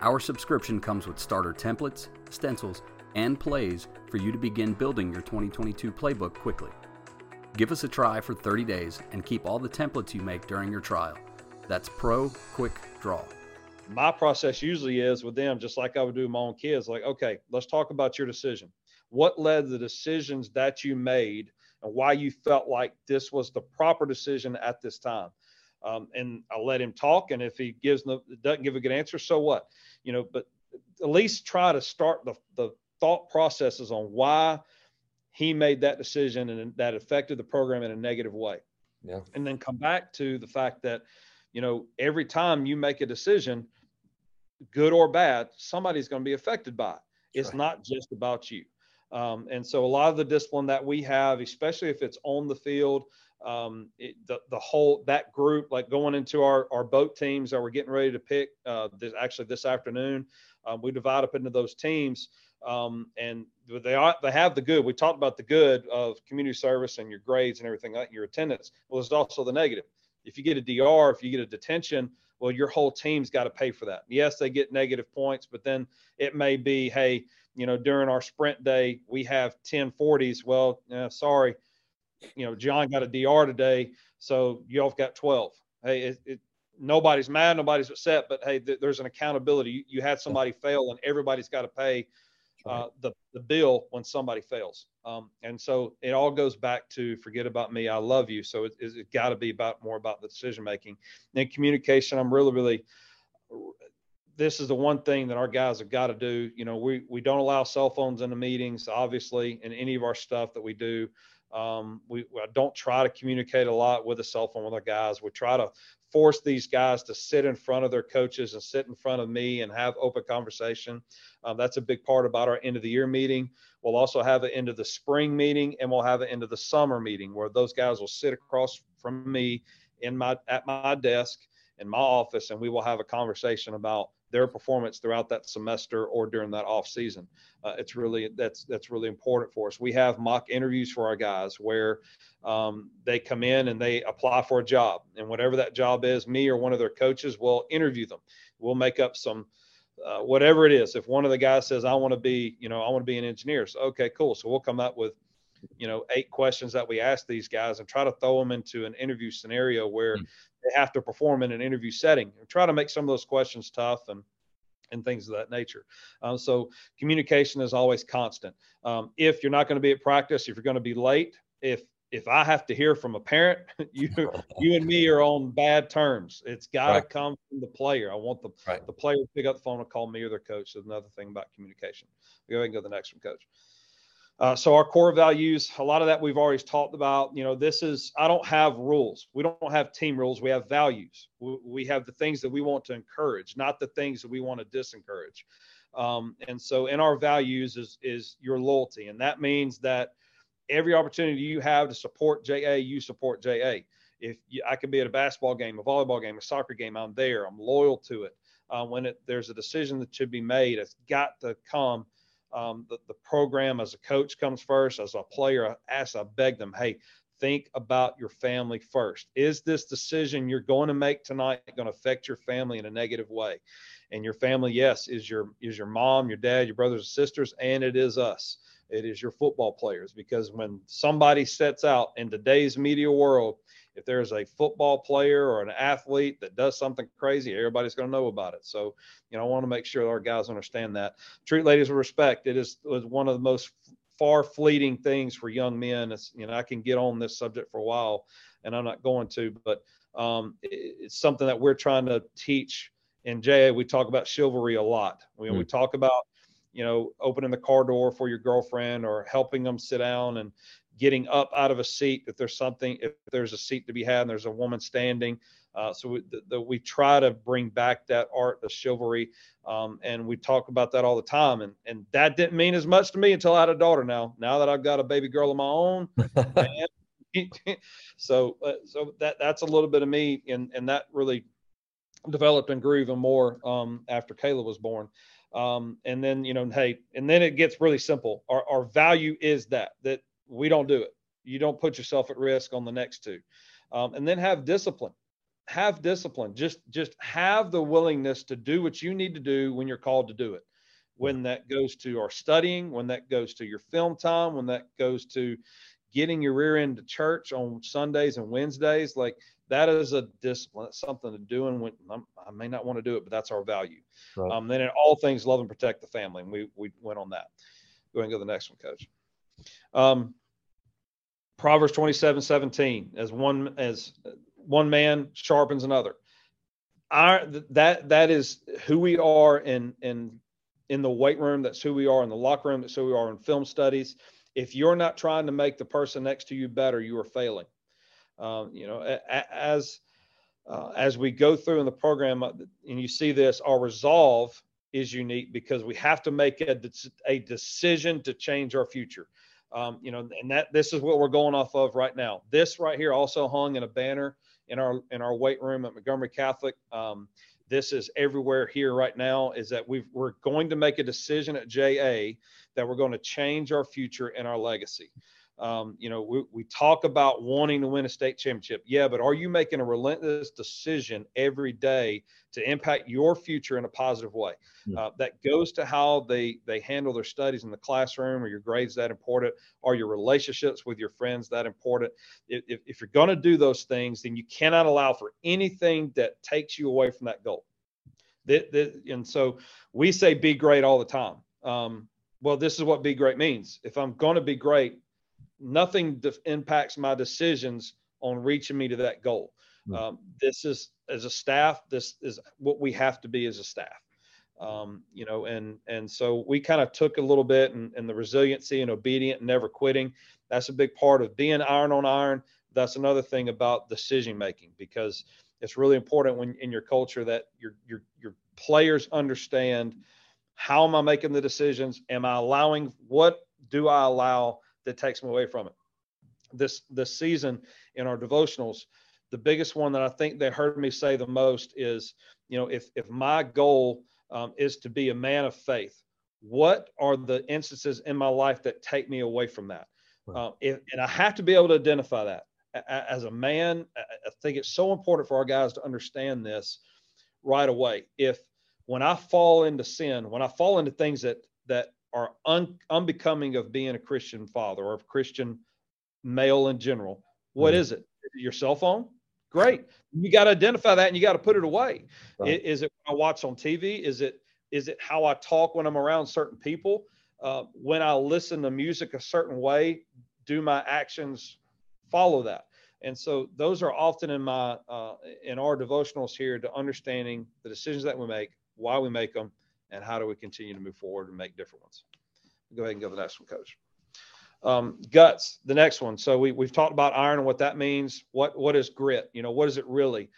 Our subscription comes with starter templates, stencils, and plays for you to begin building your twenty twenty-two playbook quickly. Give us a try for thirty days and keep all the templates you make during your trial. That's Pro Quick Draw. My process usually is with them, just like I would do with my own kids, like, okay, let's talk about your decision. What led the decisions that you made and why you felt like this was the proper decision at this time. Um, and I'll let him talk. And if he gives no, doesn't give a good answer, so what? You know, but at least try to start the, the thought processes on why he made that decision and that affected the program in a negative way. Yeah. And then come back to the fact that, you know, every time you make a decision, good or bad, somebody's going to be affected by it. It's right. Not just about you. Um, and so a lot of the discipline that we have, especially if it's on the field, um, it, the, the whole, that group, like going into our, our boat teams that we're getting ready to pick, uh, this, actually this afternoon, um, we divide up into those teams. Um, and they are, they have the good. We talked about the good of community service and your grades and everything like your attendance. Well, there's also the negative. If you get a D R, if you get a detention, well, your whole team's got to pay for that. Yes, they get negative points, but then it may be, hey, you know, during our sprint day, we have ten forties. Well, uh, sorry, you know, John got a D R today, so y'all have got twelve. Hey, it, it, nobody's mad, nobody's upset, but hey, th- there's an accountability. You, you had somebody fail, and everybody's got to pay uh, the, the bill when somebody fails. Um, and so it all goes back to forget about me, I love you. So it, it's got to be about more about the decision-making. And communication, I'm really, really this is the one thing that our guys have got to do. You know, we, we don't allow cell phones in the meetings, obviously, in any of our stuff that we do. Um, we, we don't try to communicate a lot with a cell phone with our guys. We try to force these guys to sit in front of their coaches and sit in front of me and have open conversation. Um, that's a big part about our end of the year meeting. We'll also have an end of the spring meeting, and we'll have an end of the summer meeting where those guys will sit across from me in my, at my desk in my office, and we will have a conversation about their performance throughout that semester or during that off season. Uh, it's really, that's, that's really important for us. We have mock interviews for our guys where um, they come in and they apply for a job, and whatever that job is, me or one of their coaches will interview them. We'll make up some, uh, whatever it is. If one of the guys says, I want to be, you know, I want to be an engineer. So, okay, cool. So we'll come up with, you know, eight questions that we ask these guys and try to throw them into an interview scenario where mm. they have to perform in an interview setting. We try to make some of those questions tough and and things of that nature. Um, so communication is always constant. Um, if you're not going to be at practice, if you're going to be late, if if I have to hear from a parent, you you and me are on bad terms. It's got to right. come from the player. I want the, right. the player to pick up the phone and call me or their coach. That's another thing about communication. Go ahead and go to the next one, Coach. Uh, so our core values, a lot of that we've already talked about. You know, this is, I don't have rules. We don't have team rules. We have values. We, we have the things that we want to encourage, not the things that we want to disencourage. Um, and so in our values is, is your loyalty. And that means that every opportunity you have to support J A, you support J A. If you, I can be at a basketball game, a volleyball game, a soccer game, I'm there. I'm loyal to it. Uh, when it, there's a decision that should be made, it's got to come. Um, the, the program as a coach comes first, as a player, I ask, I beg them, hey, think about your family first. Is this decision you're going to make tonight going to affect your family in a negative way? And your family, yes, is your is your mom, your dad, your brothers and sisters, and it is us. It is your football players, because when somebody sets out in today's media world, if there's a football player or an athlete that does something crazy, everybody's going to know about it. So, you know, I want to make sure our guys understand that. Treat ladies with respect. It is was one of the most far fleeting things for young men. It's, you know, I can get on this subject for a while, and I'm not going to, but um, it, it's something that we're trying to teach in J A. We talk about chivalry a lot. We, mm. we talk about, you know, opening the car door for your girlfriend or helping them sit down and getting up out of a seat if there's something, if there's a seat to be had and there's a woman standing. Uh, so we, the, the, we try to bring back that art of chivalry. Um, and we talk about that all the time. And and that didn't mean as much to me until I had a daughter now. Now that I've got a baby girl of my own. man, so uh, so that that's a little bit of me. And, and that really developed and grew even more um, after Kayla was born. Um, and then, you know, hey, and then it gets really simple. Our, our value is that, that we don't do it. You don't put yourself at risk on the next two. Um, and then have discipline, have discipline, just, just have the willingness to do what you need to do when you're called to do it. When that goes to our studying, when that goes to your film time, when that goes to getting your rear end to church on Sundays and Wednesdays, like that is a discipline. It's something to do. And when I'm, I may not want to do it, but that's our value. Right. Um, then in all things, love and protect the family. And we, we went on that. Go ahead and go to the next one, Coach. Um, Proverbs twenty-seven seventeen, as one, as one man sharpens another. Our, that, that is who we are in, in, in the weight room. That's who we are in the locker room. That's who we are in film studies. If you're not trying to make the person next to you better, you are failing. Um, you know, a, a, as uh, as we go through in the program, and you see this, our resolve is unique because we have to make a, a decision to change our future. Um, you know, and that this is what we're going off of right now. This right here also hung in a banner in our in our weight room at Montgomery Catholic. Um, this is everywhere here right now. Is that we've, we're going to make a decision at J A that we're going to change our future and our legacy. Um, you know, we, we talk about wanting to win a state championship. Yeah, but are you making a relentless decision every day to impact your future in a positive way? Yeah. Uh, that goes to how they, they handle their studies in the classroom. Are your grades that important? Are your relationships with your friends that important? If, if, if you're going to do those things, then you cannot allow for anything that takes you away from that goal. That, that, and so we say be great all the time. Um, well, this is what be great means. If I'm going to be great, nothing def- impacts my decisions on reaching me to that goal. Um, this is, as a staff, this is what we have to be as a staff. Um, you know, and, and so we kind of took a little bit and, and the resiliency and obedient and never quitting. That's a big part of being iron on iron. That's another thing about decision-making, because it's really important when in your culture that your, your, your players understand, how am I making the decisions? Am I allowing, what do I allow that takes me away from it? This this season in our devotionals, the biggest one that I think they heard me say the most is, you know, if if my goal um, is to be a man of faith, what are the instances in my life that take me away from that? Right. Uh, if, and I have to be able to identify that. As a man, I think it's so important for our guys to understand this right away. If when I fall into sin, when I fall into things that that are un, unbecoming of being a Christian father or a Christian male in general. What mm-hmm. is it? Your cell phone? Great. You got to identify that and you got to put it away. Right. Is it what I watch on T V? Is it is it how I talk when I'm around certain people? Uh, when I listen to music a certain way, do my actions follow that? And so those are often in my uh, in our devotionals here to understanding the decisions that we make, why we make them, and how do we continue to move forward and make different ones. Go ahead and go to the next one, Coach. Um, guts, the next one. So we, we've talked about iron and what that means. What What is grit? You know, what is it really?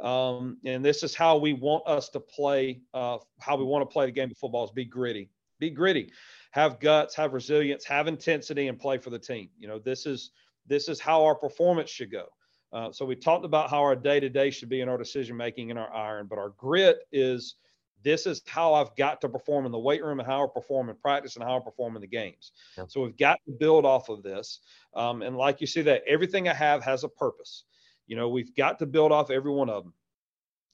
Um, and this is how we want us to play, uh, how we want to play the game of football is be gritty. Be gritty. Have guts, have resilience, have intensity, and play for the team. You know, this is This is how our performance should go. Uh, so we talked about how our day-to-day should be in our decision-making and our iron, but our grit is this is how I've got to perform in the weight room and how I perform in practice and how I perform in the games. Yeah. So we've got to build off of this. Um, and like you see that everything I have has a purpose. You know, we've got to build off every one of them.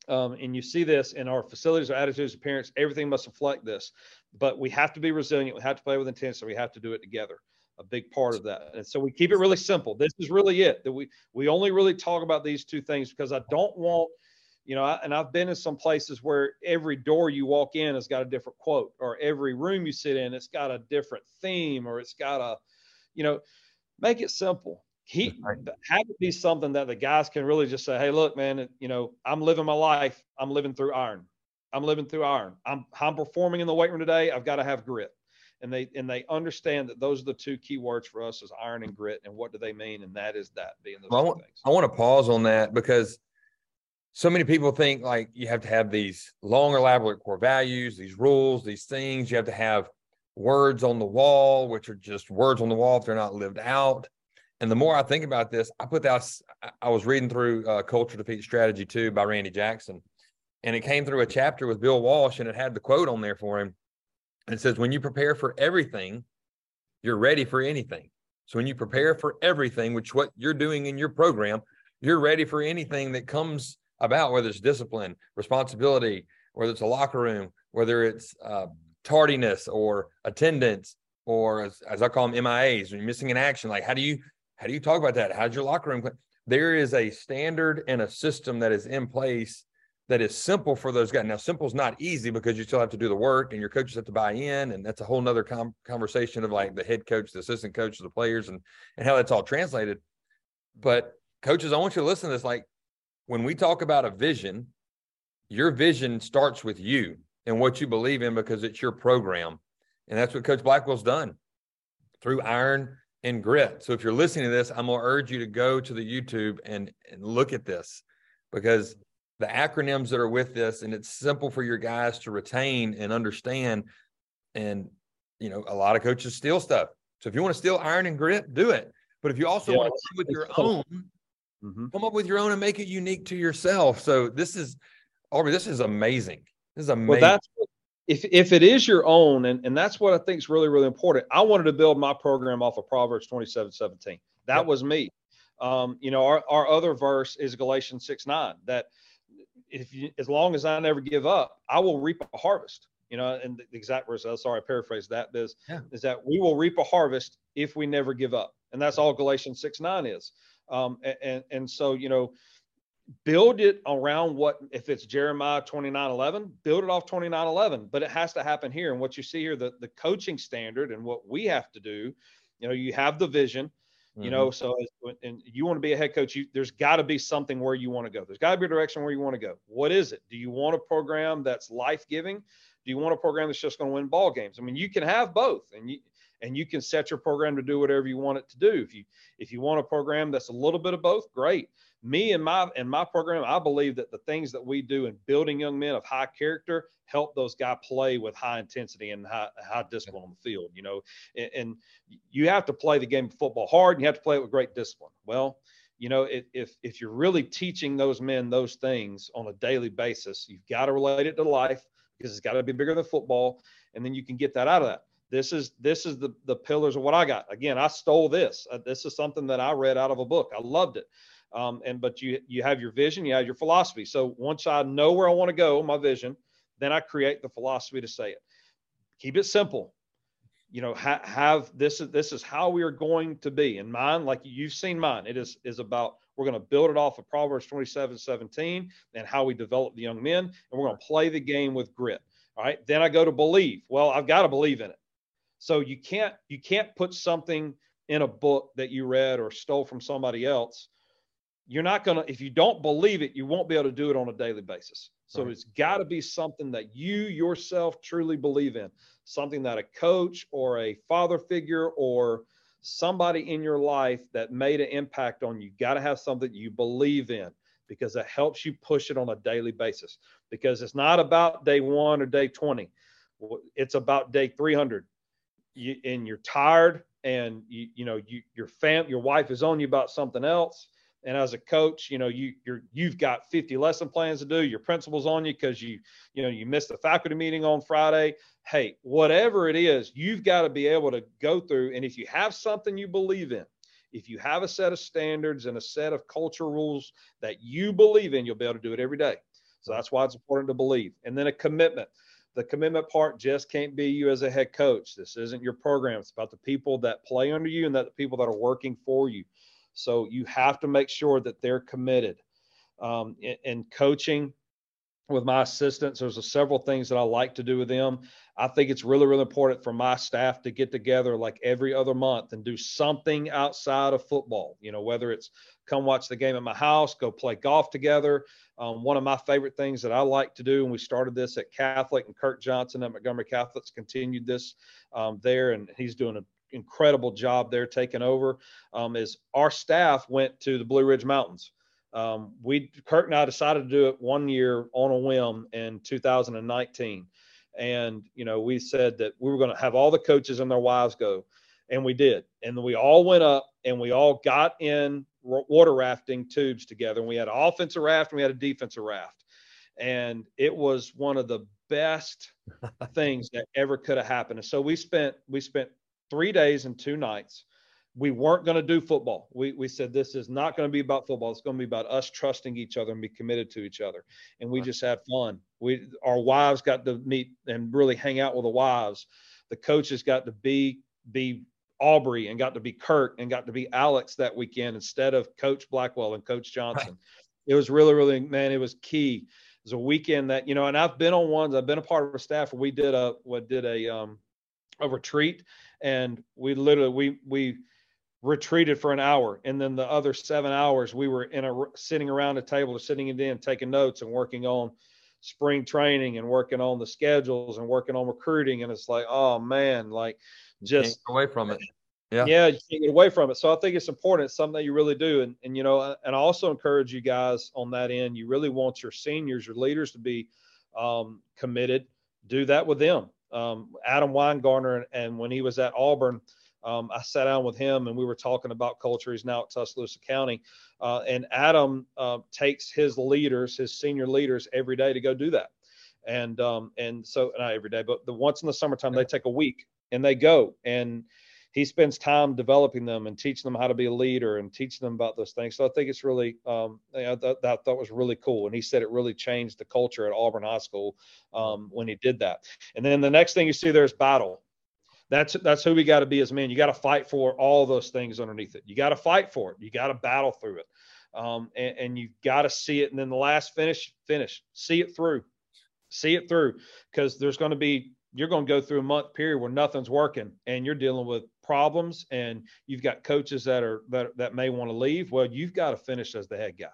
Um, and you see this in our facilities, our attitudes, appearance, everything must reflect this, but we have to be resilient. We have to play with intensity. We have to do it together. A big part of that. And so we keep it really simple. This is really it that we, we only really talk about these two things because I don't want, you know, I, and I've been in some places where every door you walk in has got a different quote, or every room you sit in, it's got a different theme, or it's got a, you know, make it simple. He have it be something that the guys can really just say, hey, look, man, you know, I'm living my life. I'm living through iron. I'm living through iron. I'm, I'm performing in the weight room today. I've got to have grit. And they and they understand that those are the two key words for us is iron and grit. And what do they mean? And that is that being those well, two I want, things. I want to pause on that because so many people think like you have to have these long, elaborate core values, these rules, these things. You have to have words on the wall, which are just words on the wall if they're not lived out. And the more I think about this, I put that I was reading through uh, Culture Defeat Strategy two by Randy Jackson, and it came through a chapter with Bill Walsh, and it had the quote on there for him. It says, when you prepare for everything, you're ready for anything. So when you prepare for everything, which what you're doing in your program, you're ready for anything that comes about, whether it's discipline, responsibility, whether it's a locker room, whether it's uh, tardiness or attendance, or as, as I call them, M I As, when you're missing an action. Like, how do you, how do you talk about that? How's your locker room? There is a standard and a system that is in place that is simple for those guys. Now, simple is not easy because you still have to do the work and your coaches have to buy in. And that's a whole nother com- conversation of like the head coach, the assistant coach, the players, and, and how that's all translated. But coaches, I want you to listen to this. Like when we talk about a vision, your vision starts with you and what you believe in because it's your program. And that's what Coach Blackwell's done through iron and grit. So if you're listening to this, I'm going to urge you to go to the YouTube and, and look at this because the acronyms that are with this, and it's simple for your guys to retain and understand. And, you know, a lot of coaches steal stuff. So if you want to steal iron and grit, do it. But if you also yeah. want to come with your own, mm-hmm. come up with your own and make it unique to yourself. So this is, Aubrey, this is amazing. This is amazing. Well, that's, if, if it is your own, and, and that's what I think is really, really important. I wanted to build my program off of Proverbs twenty-seven seventeen. That yep. was me. Um, you know, our, our other verse is Galatians six nine that, if you, as long as I never give up, I will reap a harvest, you know, and the exact verse, I'm sorry, I paraphrased that, is, yeah. is that we will reap a harvest if we never give up. And that's all Galatians six nine is. Um, and, and so, you know, build it around what, if it's Jeremiah twenty-nine eleven, build it off twenty-nine eleven, but it has to happen here. And what you see here, the, the coaching standard and what we have to do, you know, you have the vision. You know, so and you want to be a head coach, you, there's got to be something where you want to go. There's got to be a direction where you want to go. What is it? Do you want a program that's life-giving? Do you want a program that's just going to win ball games? I mean, you can have both, and you and you can set your program to do whatever you want it to do. If you if you want a program that's a little bit of both, great. Me and my and my program, I believe that the things that we do in building young men of high character help those guys play with high intensity and high, high discipline on the field. You know, and, and you have to play the game of football hard, and you have to play it with great discipline. Well, you know, if if, if you're really teaching those men those things on a daily basis, you've got to relate it to life because it's got to be bigger than football, and then you can get that out of that. This is this is the the pillars of what I got. Again, I stole this. This is something that I read out of a book. I loved it. Um, and, but you, you have your vision, you have your philosophy. So once I know where I want to go, my vision, then I create the philosophy to say it. Keep it simple. you know, ha- have this, this is how we are going to be. And mine, like you've seen mine, it is, is about, we're going to build it off of Proverbs twenty-seven seventeen and how we develop the young men. And we're going to play the game with grit. All right. Then I go to believe. Well, I've got to believe in it. So you can't, you can't put something in a book that you read or stole from somebody else. You're not going to, if you don't believe it, you won't be able to do it on a daily basis. So right. It's got to be something that you yourself truly believe in, something that a coach or a father figure or somebody in your life that made an impact on you. Got to have something you believe in, because it helps you push it on a daily basis, because it's not about day one or day twenty. It's about day three hundred you, and you're tired and you, you know, you, your fam, your wife is on you about something else. And as a coach, you know, you, you're, you've got fifty lesson plans to do, your principal's on you because you, you know, you missed the faculty meeting on Friday. Hey, whatever it is, you've got to be able to go through. And if you have something you believe in, if you have a set of standards and a set of culture rules that you believe in, you'll be able to do it every day. So that's why it's important to believe. And then a commitment. The commitment part just can't be you as a head coach. This isn't your program. It's about the people that play under you and that the people that are working for you. So you have to make sure that they're committed. Um, in, in coaching with my assistants, there's a several things that I like to do with them. I think it's really, really important for my staff to get together like every other month and do something outside of football. You know, whether it's come watch the game at my house, go play golf together. Um, one of my favorite things that I like to do, and we started this at Catholic, and Kirk Johnson at Montgomery Catholic's continued this um, there, and he's doing a incredible job there taking over, um, is our staff went to the Blue Ridge Mountains. Um, we, Kirk and I decided to do it one year on a whim in two thousand nineteen. And, you know, we said that we were going to have all the coaches and their wives go, and we did. And we all went up and we all got in water rafting tubes together. And we had an offensive raft and we had a defensive raft. And it was one of the best things that ever could have happened. And so we spent, we spent, three days and two nights. We weren't going to do football. We we said, this is not going to be about football. It's going to be about us trusting each other and be committed to each other. And we just had fun. We, our wives got to meet and really hang out with the wives. The coaches got to be, be Aubrey and got to be Kirk and got to be Alex that weekend instead of Coach Blackwell and Coach Johnson. Right. It was really, really, man, it was key. It was a weekend that, you know, and I've been on ones, I've been a part of a staff where we did a, what did a, um, a retreat, and we literally we we retreated for an hour, and then the other seven hours we were in a sitting around a table or sitting in and taking notes and working on spring training and working on the schedules and working on recruiting. And it's like, oh man, like just away from it. Yeah, yeah, you can't get away from it. So I think it's important. It's something that you really do. And and you know, and I also encourage you guys on that end. You really want your seniors, your leaders, to be um, committed. Do that with them. Um, Adam Weingartner, and when he was at Auburn, um, I sat down with him and we were talking about culture. He's now at Tuscaloosa County, uh, and Adam uh, takes his leaders, his senior leaders, every day to go do that. And um, and so not every day, but the once in the summertime they take a week and they go, and he spends time developing them and teaching them how to be a leader and teaching them about those things. So I think it's really, um, you know, that, that, that was really cool. And he said it really changed the culture at Auburn High School um, when he did that. And then the next thing you see there is battle. That's, that's who we got to be as men. You got to fight for all those things underneath it. You got to fight for it. You got to battle through it. Um, and, and you got to see it. And then the last finish, finish, see it through, see it through, because there's going to be, you're going to go through a month period where nothing's working and you're dealing with problems, and you've got coaches that are, that, that may want to leave. Well, you've got to finish as the head guy.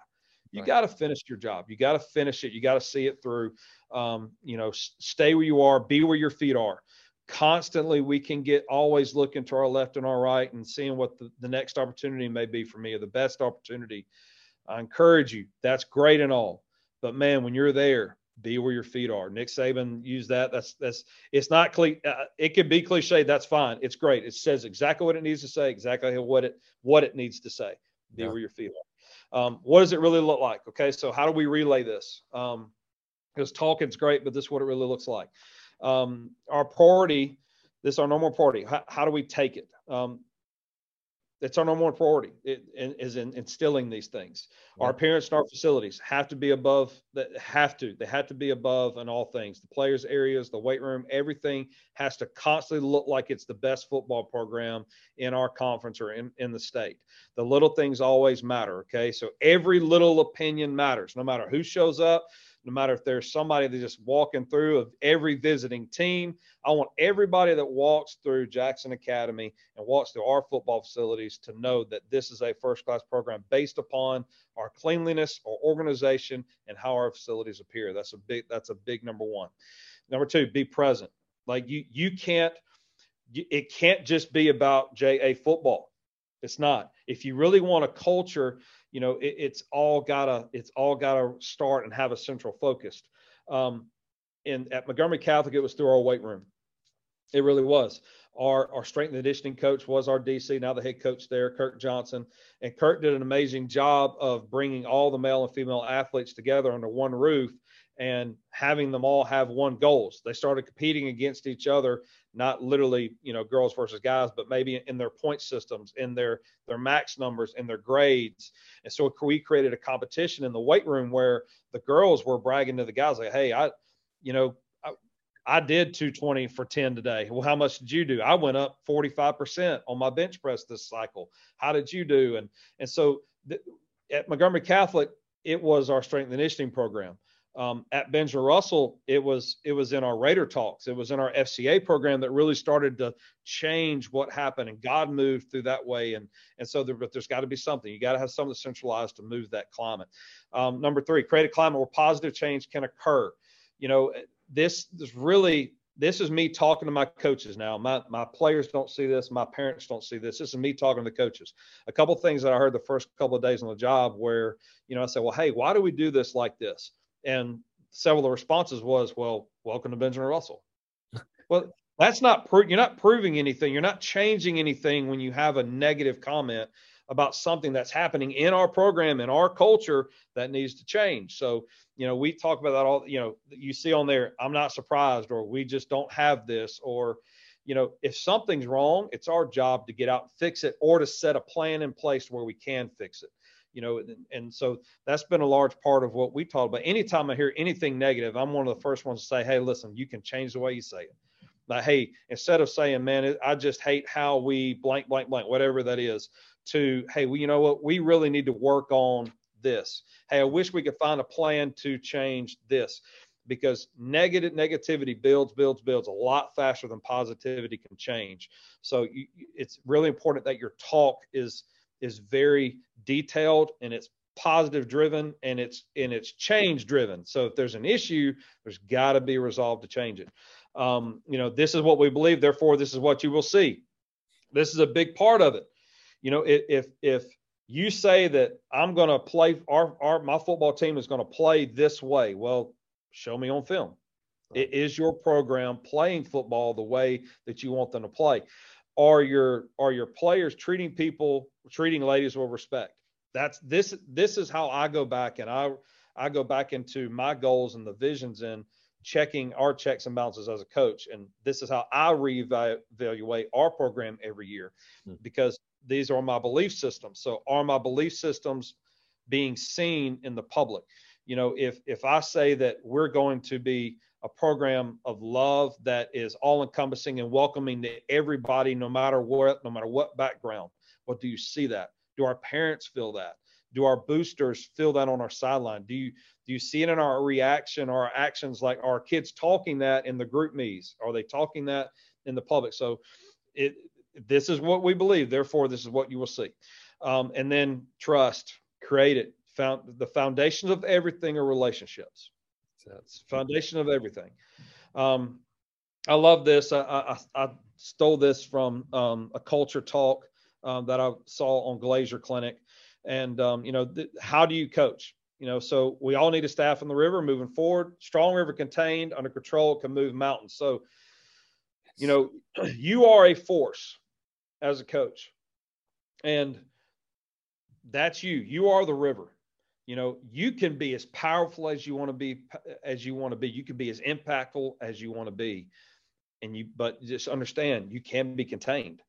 You right. got to finish your job. You got to finish it. You got to see it through. Um, you know, s- stay where you are, be where your feet are. Constantly, we can get always looking to our left and our right and seeing what the, the next opportunity may be for me, or the best opportunity. I encourage you. That's great and all, but man, when you're there, be where your feet are. Nick Saban used that. That's, that's, it's not, cli- uh, it could be cliche. That's fine. It's great. It says exactly what it needs to say, exactly what it, what it needs to say. Be yeah. where your feet are. Um, what does it really look like? Okay. So how do we relay this? Um, because talking's great, but this is what it really looks like. Um, our priority, this is our normal priority. How, how do we take it? Um, That's our number one priority, it, in, is in instilling these things. Our parents and our facilities have to be above, that have to, they have to be above in all things. The players' areas, the weight room, everything has to constantly look like it's the best football program in our conference or in, in the state. The little things always matter, okay? So every little opinion matters, no matter who shows up, no matter if there's somebody that's just walking through of every visiting team. I want everybody that walks through Jackson Academy and walks through our football facilities to know that this is a first-class program based upon our cleanliness, our organization, and how our facilities appear. That's a big, that's a big number one. Number two, be present. Like you, you can't, it can't just be about J A football. It's not. If you really want a culture, you know, it, it's all gotta, it's all gotta start and have a central focus. Um, and at Montgomery Catholic, it was through our weight room. It really was. Our, our strength and conditioning coach was our D C, now the head coach there, Kirk Johnson. And Kirk did an amazing job of bringing all the male and female athletes together under one roof and having them all have one goals. They started competing against each other, not literally, you know, girls versus guys, but maybe in their point systems, in their, their max numbers, in their grades. And so we created a competition in the weight room where the girls were bragging to the guys, like, hey, I, you know, I, I did two twenty for ten today. Well, how much did you do? I went up forty-five percent on my bench press this cycle. How did you do? And, and so th- at Montgomery Catholic, it was our strength and conditioning program. Um, at Benjamin Russell, it was it was in our Raider Talks. It was in our F C A program that really started to change what happened, and God moved through that way. And and so there, but there's got to be something. You got to have something centralized to move that climate. Um, number three, create a climate where positive change can occur. You know, this is really, this is me talking to my coaches now. My my players don't see this. My parents don't see this. This is me talking to the coaches. A couple of things that I heard the first couple of days on the job where, you know, I said, well, hey, why do we do this like this? And several of the responses was, well, welcome to Benjamin Russell. Well, that's not, pro- you're not proving anything. You're not changing anything when you have a negative comment about something that's happening in our program, in our culture that needs to change. So, you know, we talk about that all, you know, you see on there, I'm not surprised, or we just don't have this, or, you know, if something's wrong, it's our job to get out and fix it, or to set a plan in place where we can fix it. You know, and so that's been a large part of what we talk about. Anytime I hear anything negative, I'm one of the first ones to say, hey, listen, you can change the way you say it. Like, hey, instead of saying, man, I just hate how we blank, blank, blank, whatever that is, to, hey, well, you know what, we really need to work on this. Hey, I wish we could find a plan to change this. Because negative negativity builds, builds, builds a lot faster than positivity can change. So you, it's really important that your talk is is very detailed, and it's positive driven, and it's, and it's change driven. So if there's an issue, there's gotta be resolved to change it. Um, you know, this is what we believe, therefore this is what you will see. This is a big part of it. You know, if, if you say that I'm going to play our, our, my football team is going to play this way, well, show me on film. It is your program playing football the way that you want them to play? Are your, are your players treating people, treating ladies with respect? That's this, this is how I go back, and I, I go back into my goals and the visions and checking our checks and balances as a coach. And this is how I reevaluate our program every year, hmm. because these are my belief systems. So are my belief systems being seen in the public? You know, if, if I say that we're going to be a program of love that is all encompassing and welcoming to everybody, no matter what, no matter what background. Well, do you see that? Do our parents feel that? Do our boosters feel that on our sideline? Do you, do you see it in our reaction, our actions, like our kids talking that in the group meetings? Are they talking that in the public? So it, this is what we believe. Therefore, this is what you will see. Um, and then trust, create it. Found, the foundations of everything are relationships. That's foundation of everything. Um, I love this. I, I, I stole this from um, a culture talk um, that I saw on Glacier Clinic. And, um, you know, th- how do you coach? You know, so we all need a staff in the river moving forward. Strong river contained, under control, can move mountains. So, you know, you are a force as a coach. And that's you. You are the river. You know, you can be as powerful as you want to be, as you want to be. You can be as impactful as you want to be. And you, but just understand, you can be contained.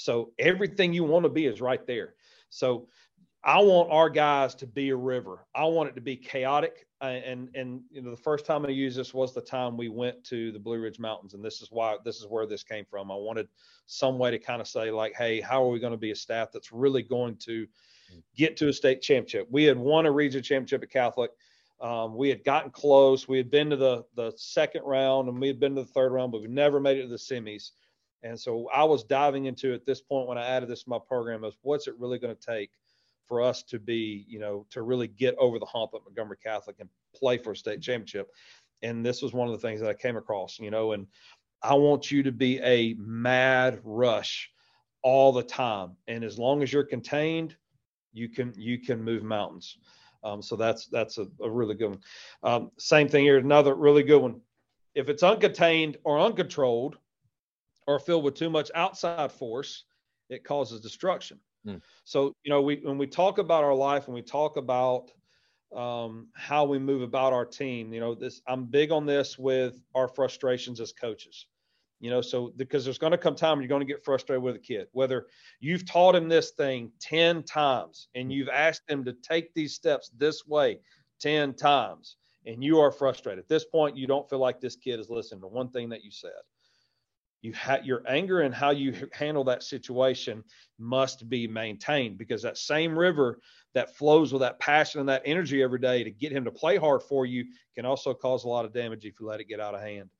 So everything you want to be is right there. So I want our guys to be a river. I want it to be chaotic. And, and you know, the first time I used this was the time we went to the Blue Ridge Mountains. And this is why, this is where this came from. I wanted some way to kind of say like, hey, how are we going to be a staff that's really going to get to a state championship? We had won a region championship at Catholic. Um, we had gotten close. We had been to the, the second round and we had been to the third round, but we never made it to the semis. And so I was diving into at this point when I added this to my program is what's it really going to take for us to be, you know, to really get over the hump at Montgomery Catholic and play for a state championship. And this was one of the things that I came across, you know, and I want you to be a mad rush all the time. And as long as you're contained, you can, you can move mountains. Um, so that's, that's a, a really good one. Um, same thing here, another really good one. If it's uncontained or uncontrolled or filled with too much outside force, it causes destruction. So, you know, we, when we talk about our life and we talk about um, how we move about our team, you know, this, I'm big on this with our frustrations as coaches, you know, so because there's going to come time you're going to get frustrated with a kid, whether you've taught him this thing ten times and you've asked him to take these steps this way ten times and you are frustrated. At this point, you don't feel like this kid is listening to one thing that you said. You ha- your anger and how you handle that situation must be maintained because that same river that flows with that passion and that energy every day to get him to play hard for you can also cause a lot of damage if you let it get out of hand.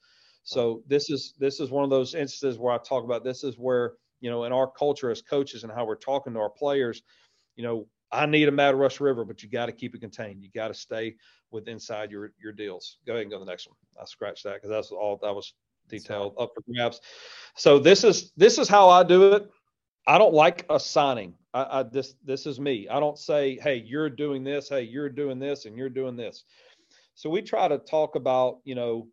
So this is, this is one of those instances where I talk about, this is where, you know, in our culture as coaches and how we're talking to our players, you know, I need a mad rush river, but you got to keep it contained. You got to stay with inside your, your deals. Go ahead and go to the next one. I scratched that because that's all that was detailed up for grabs. So this is, this is how I do it. I don't like assigning. I, I this, this is me. I don't say, hey, you're doing this. Hey, you're doing this and you're doing this. So we try to talk about, you know,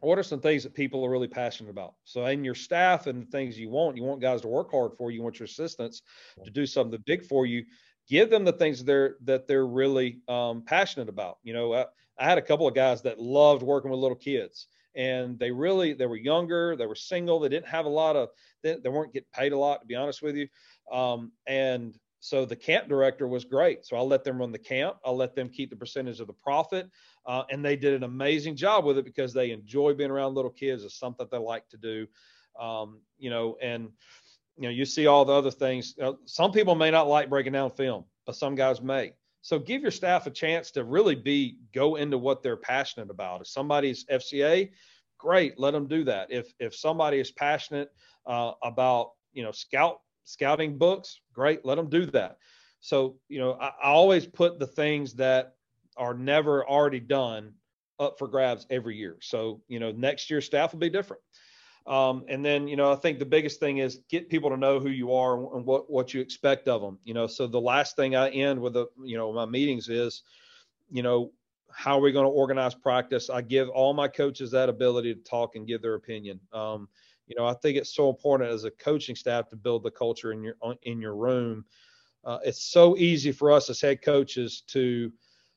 what are some things that people are really passionate about? So in your staff and the things you want, you want guys to work hard for you. You want your assistants to do something big for you. Give them the things they're, that they're really um, passionate about. You know, I, I had a couple of guys that loved working with little kids. And they really, they were younger, they were single, they didn't have a lot of, they, they weren't getting paid a lot, to be honest with you. Um, and so the camp director was great. So I let them run the camp. I let them keep the percentage of the profit. Uh, and they did an amazing job with it because they enjoy being around little kids. It's something that they like to do, um, you know, and, you know, you see all the other things. Uh, some people may not like breaking down film, but some guys may. So give your staff a chance to really be, go into what they're passionate about. If somebody's F C A, great, let them do that. If if somebody is passionate uh, about, you know, scout scouting books, great, let them do that. So, you know, I, I always put the things that are never already done up for grabs every year. So, you know, next year's staff will be different. Um, and then, you know, I think the biggest thing is get people to know who you are and what, what you expect of them, you know, so the last thing I end with, the, you know, my meetings is, you know, how are we going to organize practice? I give all my coaches that ability to talk and give their opinion. Um, you know, I think it's so important as a coaching staff to build the culture in your, in your room. Uh, it's so easy for us as head coaches to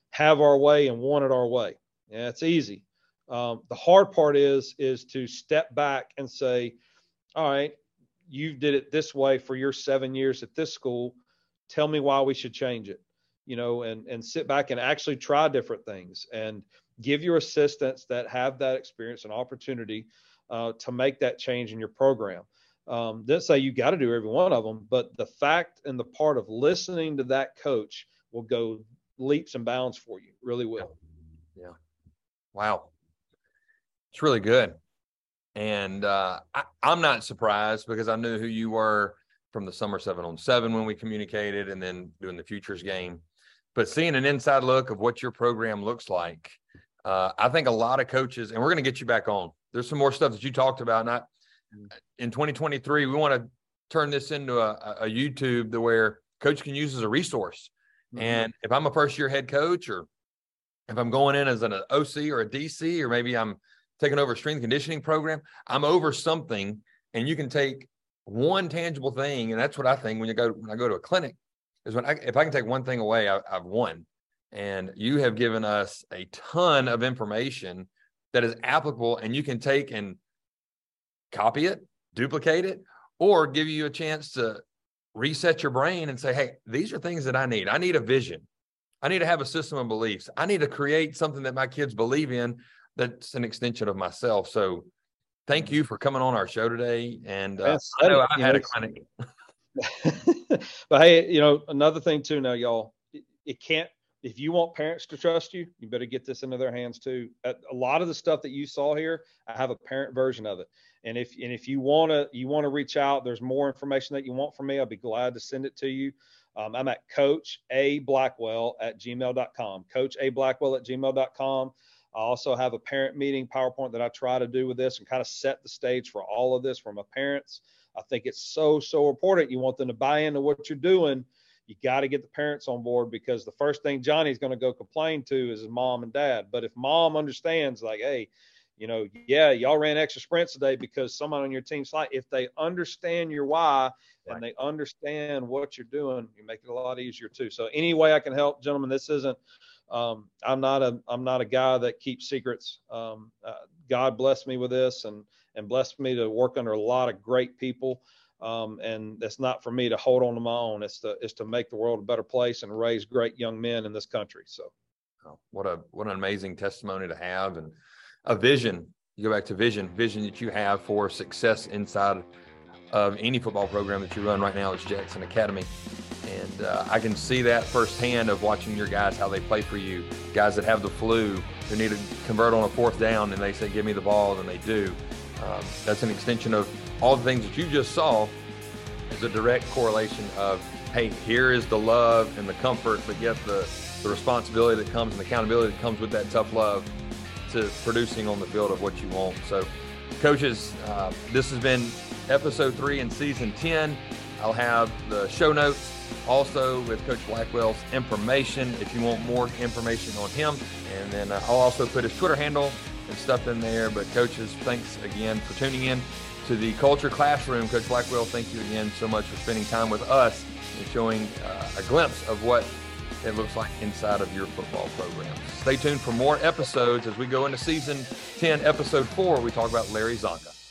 have our way and want it our way. Yeah, it's easy. Um, the hard part is, is to step back and say, all right, you did it this way for your seven years at this school. Tell me why we should change it, you know, and, and sit back and actually try different things and give your assistants that have that experience an opportunity uh, to make that change in your program. Um, didn't say you got to do every one of them, but the fact and the part of listening to that coach will go leaps and bounds for you. Really will. Yeah. Wow. It's really good. And uh, I, I'm not surprised because I knew who you were from the summer seven on seven when we communicated and then doing the futures game. But seeing an inside look of what your program looks like, uh, I think a lot of coaches, and we're going to get you back on. There's some more stuff that you talked about. And I, in twenty twenty-three, we want to turn this into a, a YouTube to where coach can use as a resource. Mm-hmm. And if I'm a first year head coach, or if I'm going in as an O C or a D C, or maybe I'm taking over a strength conditioning program, I'm over something, and you can take one tangible thing. And that's what I think when you go, when I go to a clinic is when I, if I can take one thing away, I, I've won. And you have given us a ton of information that is applicable, and you can take and copy it, duplicate it, or give you a chance to reset your brain and say, hey, these are things that I need. I need a vision. I need to have a system of beliefs. I need to create something that my kids believe in that's an extension of myself. So thank you for coming on our show today. And uh, I know I had a clinic. But hey, you know, another thing too now, y'all, it, it can't, if you want parents to trust you, you better get this into their hands too. A, a lot of the stuff that you saw here, I have a parent version of it. And if, and if you want to, you want to reach out, there's more information that you want from me. I'll be glad to send it to you. Um, I'm at coach a blackwell at gmail dot com, coach a blackwell at gmail dot com. I also have a parent meeting PowerPoint that I try to do with this and kind of set the stage for all of this for my parents. I think it's so, so important. You want them to buy into what you're doing. You got to get the parents on board, because the first thing Johnny's going to go complain to is his mom and dad. But if mom understands, like, hey, you know, yeah, y'all ran extra sprints today because someone on your team's like, if they understand your why and right. they understand what you're doing, you make it a lot easier too. So any way I can help, gentlemen, this isn't, um, I'm not a, I'm not a guy that keeps secrets. Um, uh, God blessed me with this and, and blessed me to work under a lot of great people. Um, and that's not for me to hold on to my own. It's to, it's to make the world a better place and raise great young men in this country. So oh, what a, what an amazing testimony to have. And a vision, you go back to vision, vision that you have for success inside of any football program that you run right now is Jackson Academy. And uh, I can see that firsthand of watching your guys, how they play for you, guys that have the flu, who need to convert on a fourth down and they say, give me the ball, and they do. Um, that's an extension of all the things that you just saw is a direct correlation of, hey, here is the love and the comfort, but yet the, the responsibility that comes and the accountability that comes with that tough love to producing on the field of what you want. So coaches, uh, this has been episode three in season ten. I'll have the show notes also with Coach Blackwell's information if you want more information on him. And then uh, I'll also put his Twitter handle and stuff in there. But coaches, thanks again for tuning in to the Culture Classroom. Coach Blackwell, thank you again so much for spending time with us and showing uh, a glimpse of what it looks like inside of your football program. Stay tuned for more episodes as we go into season ten, episode four, we talk about Larry Zonka.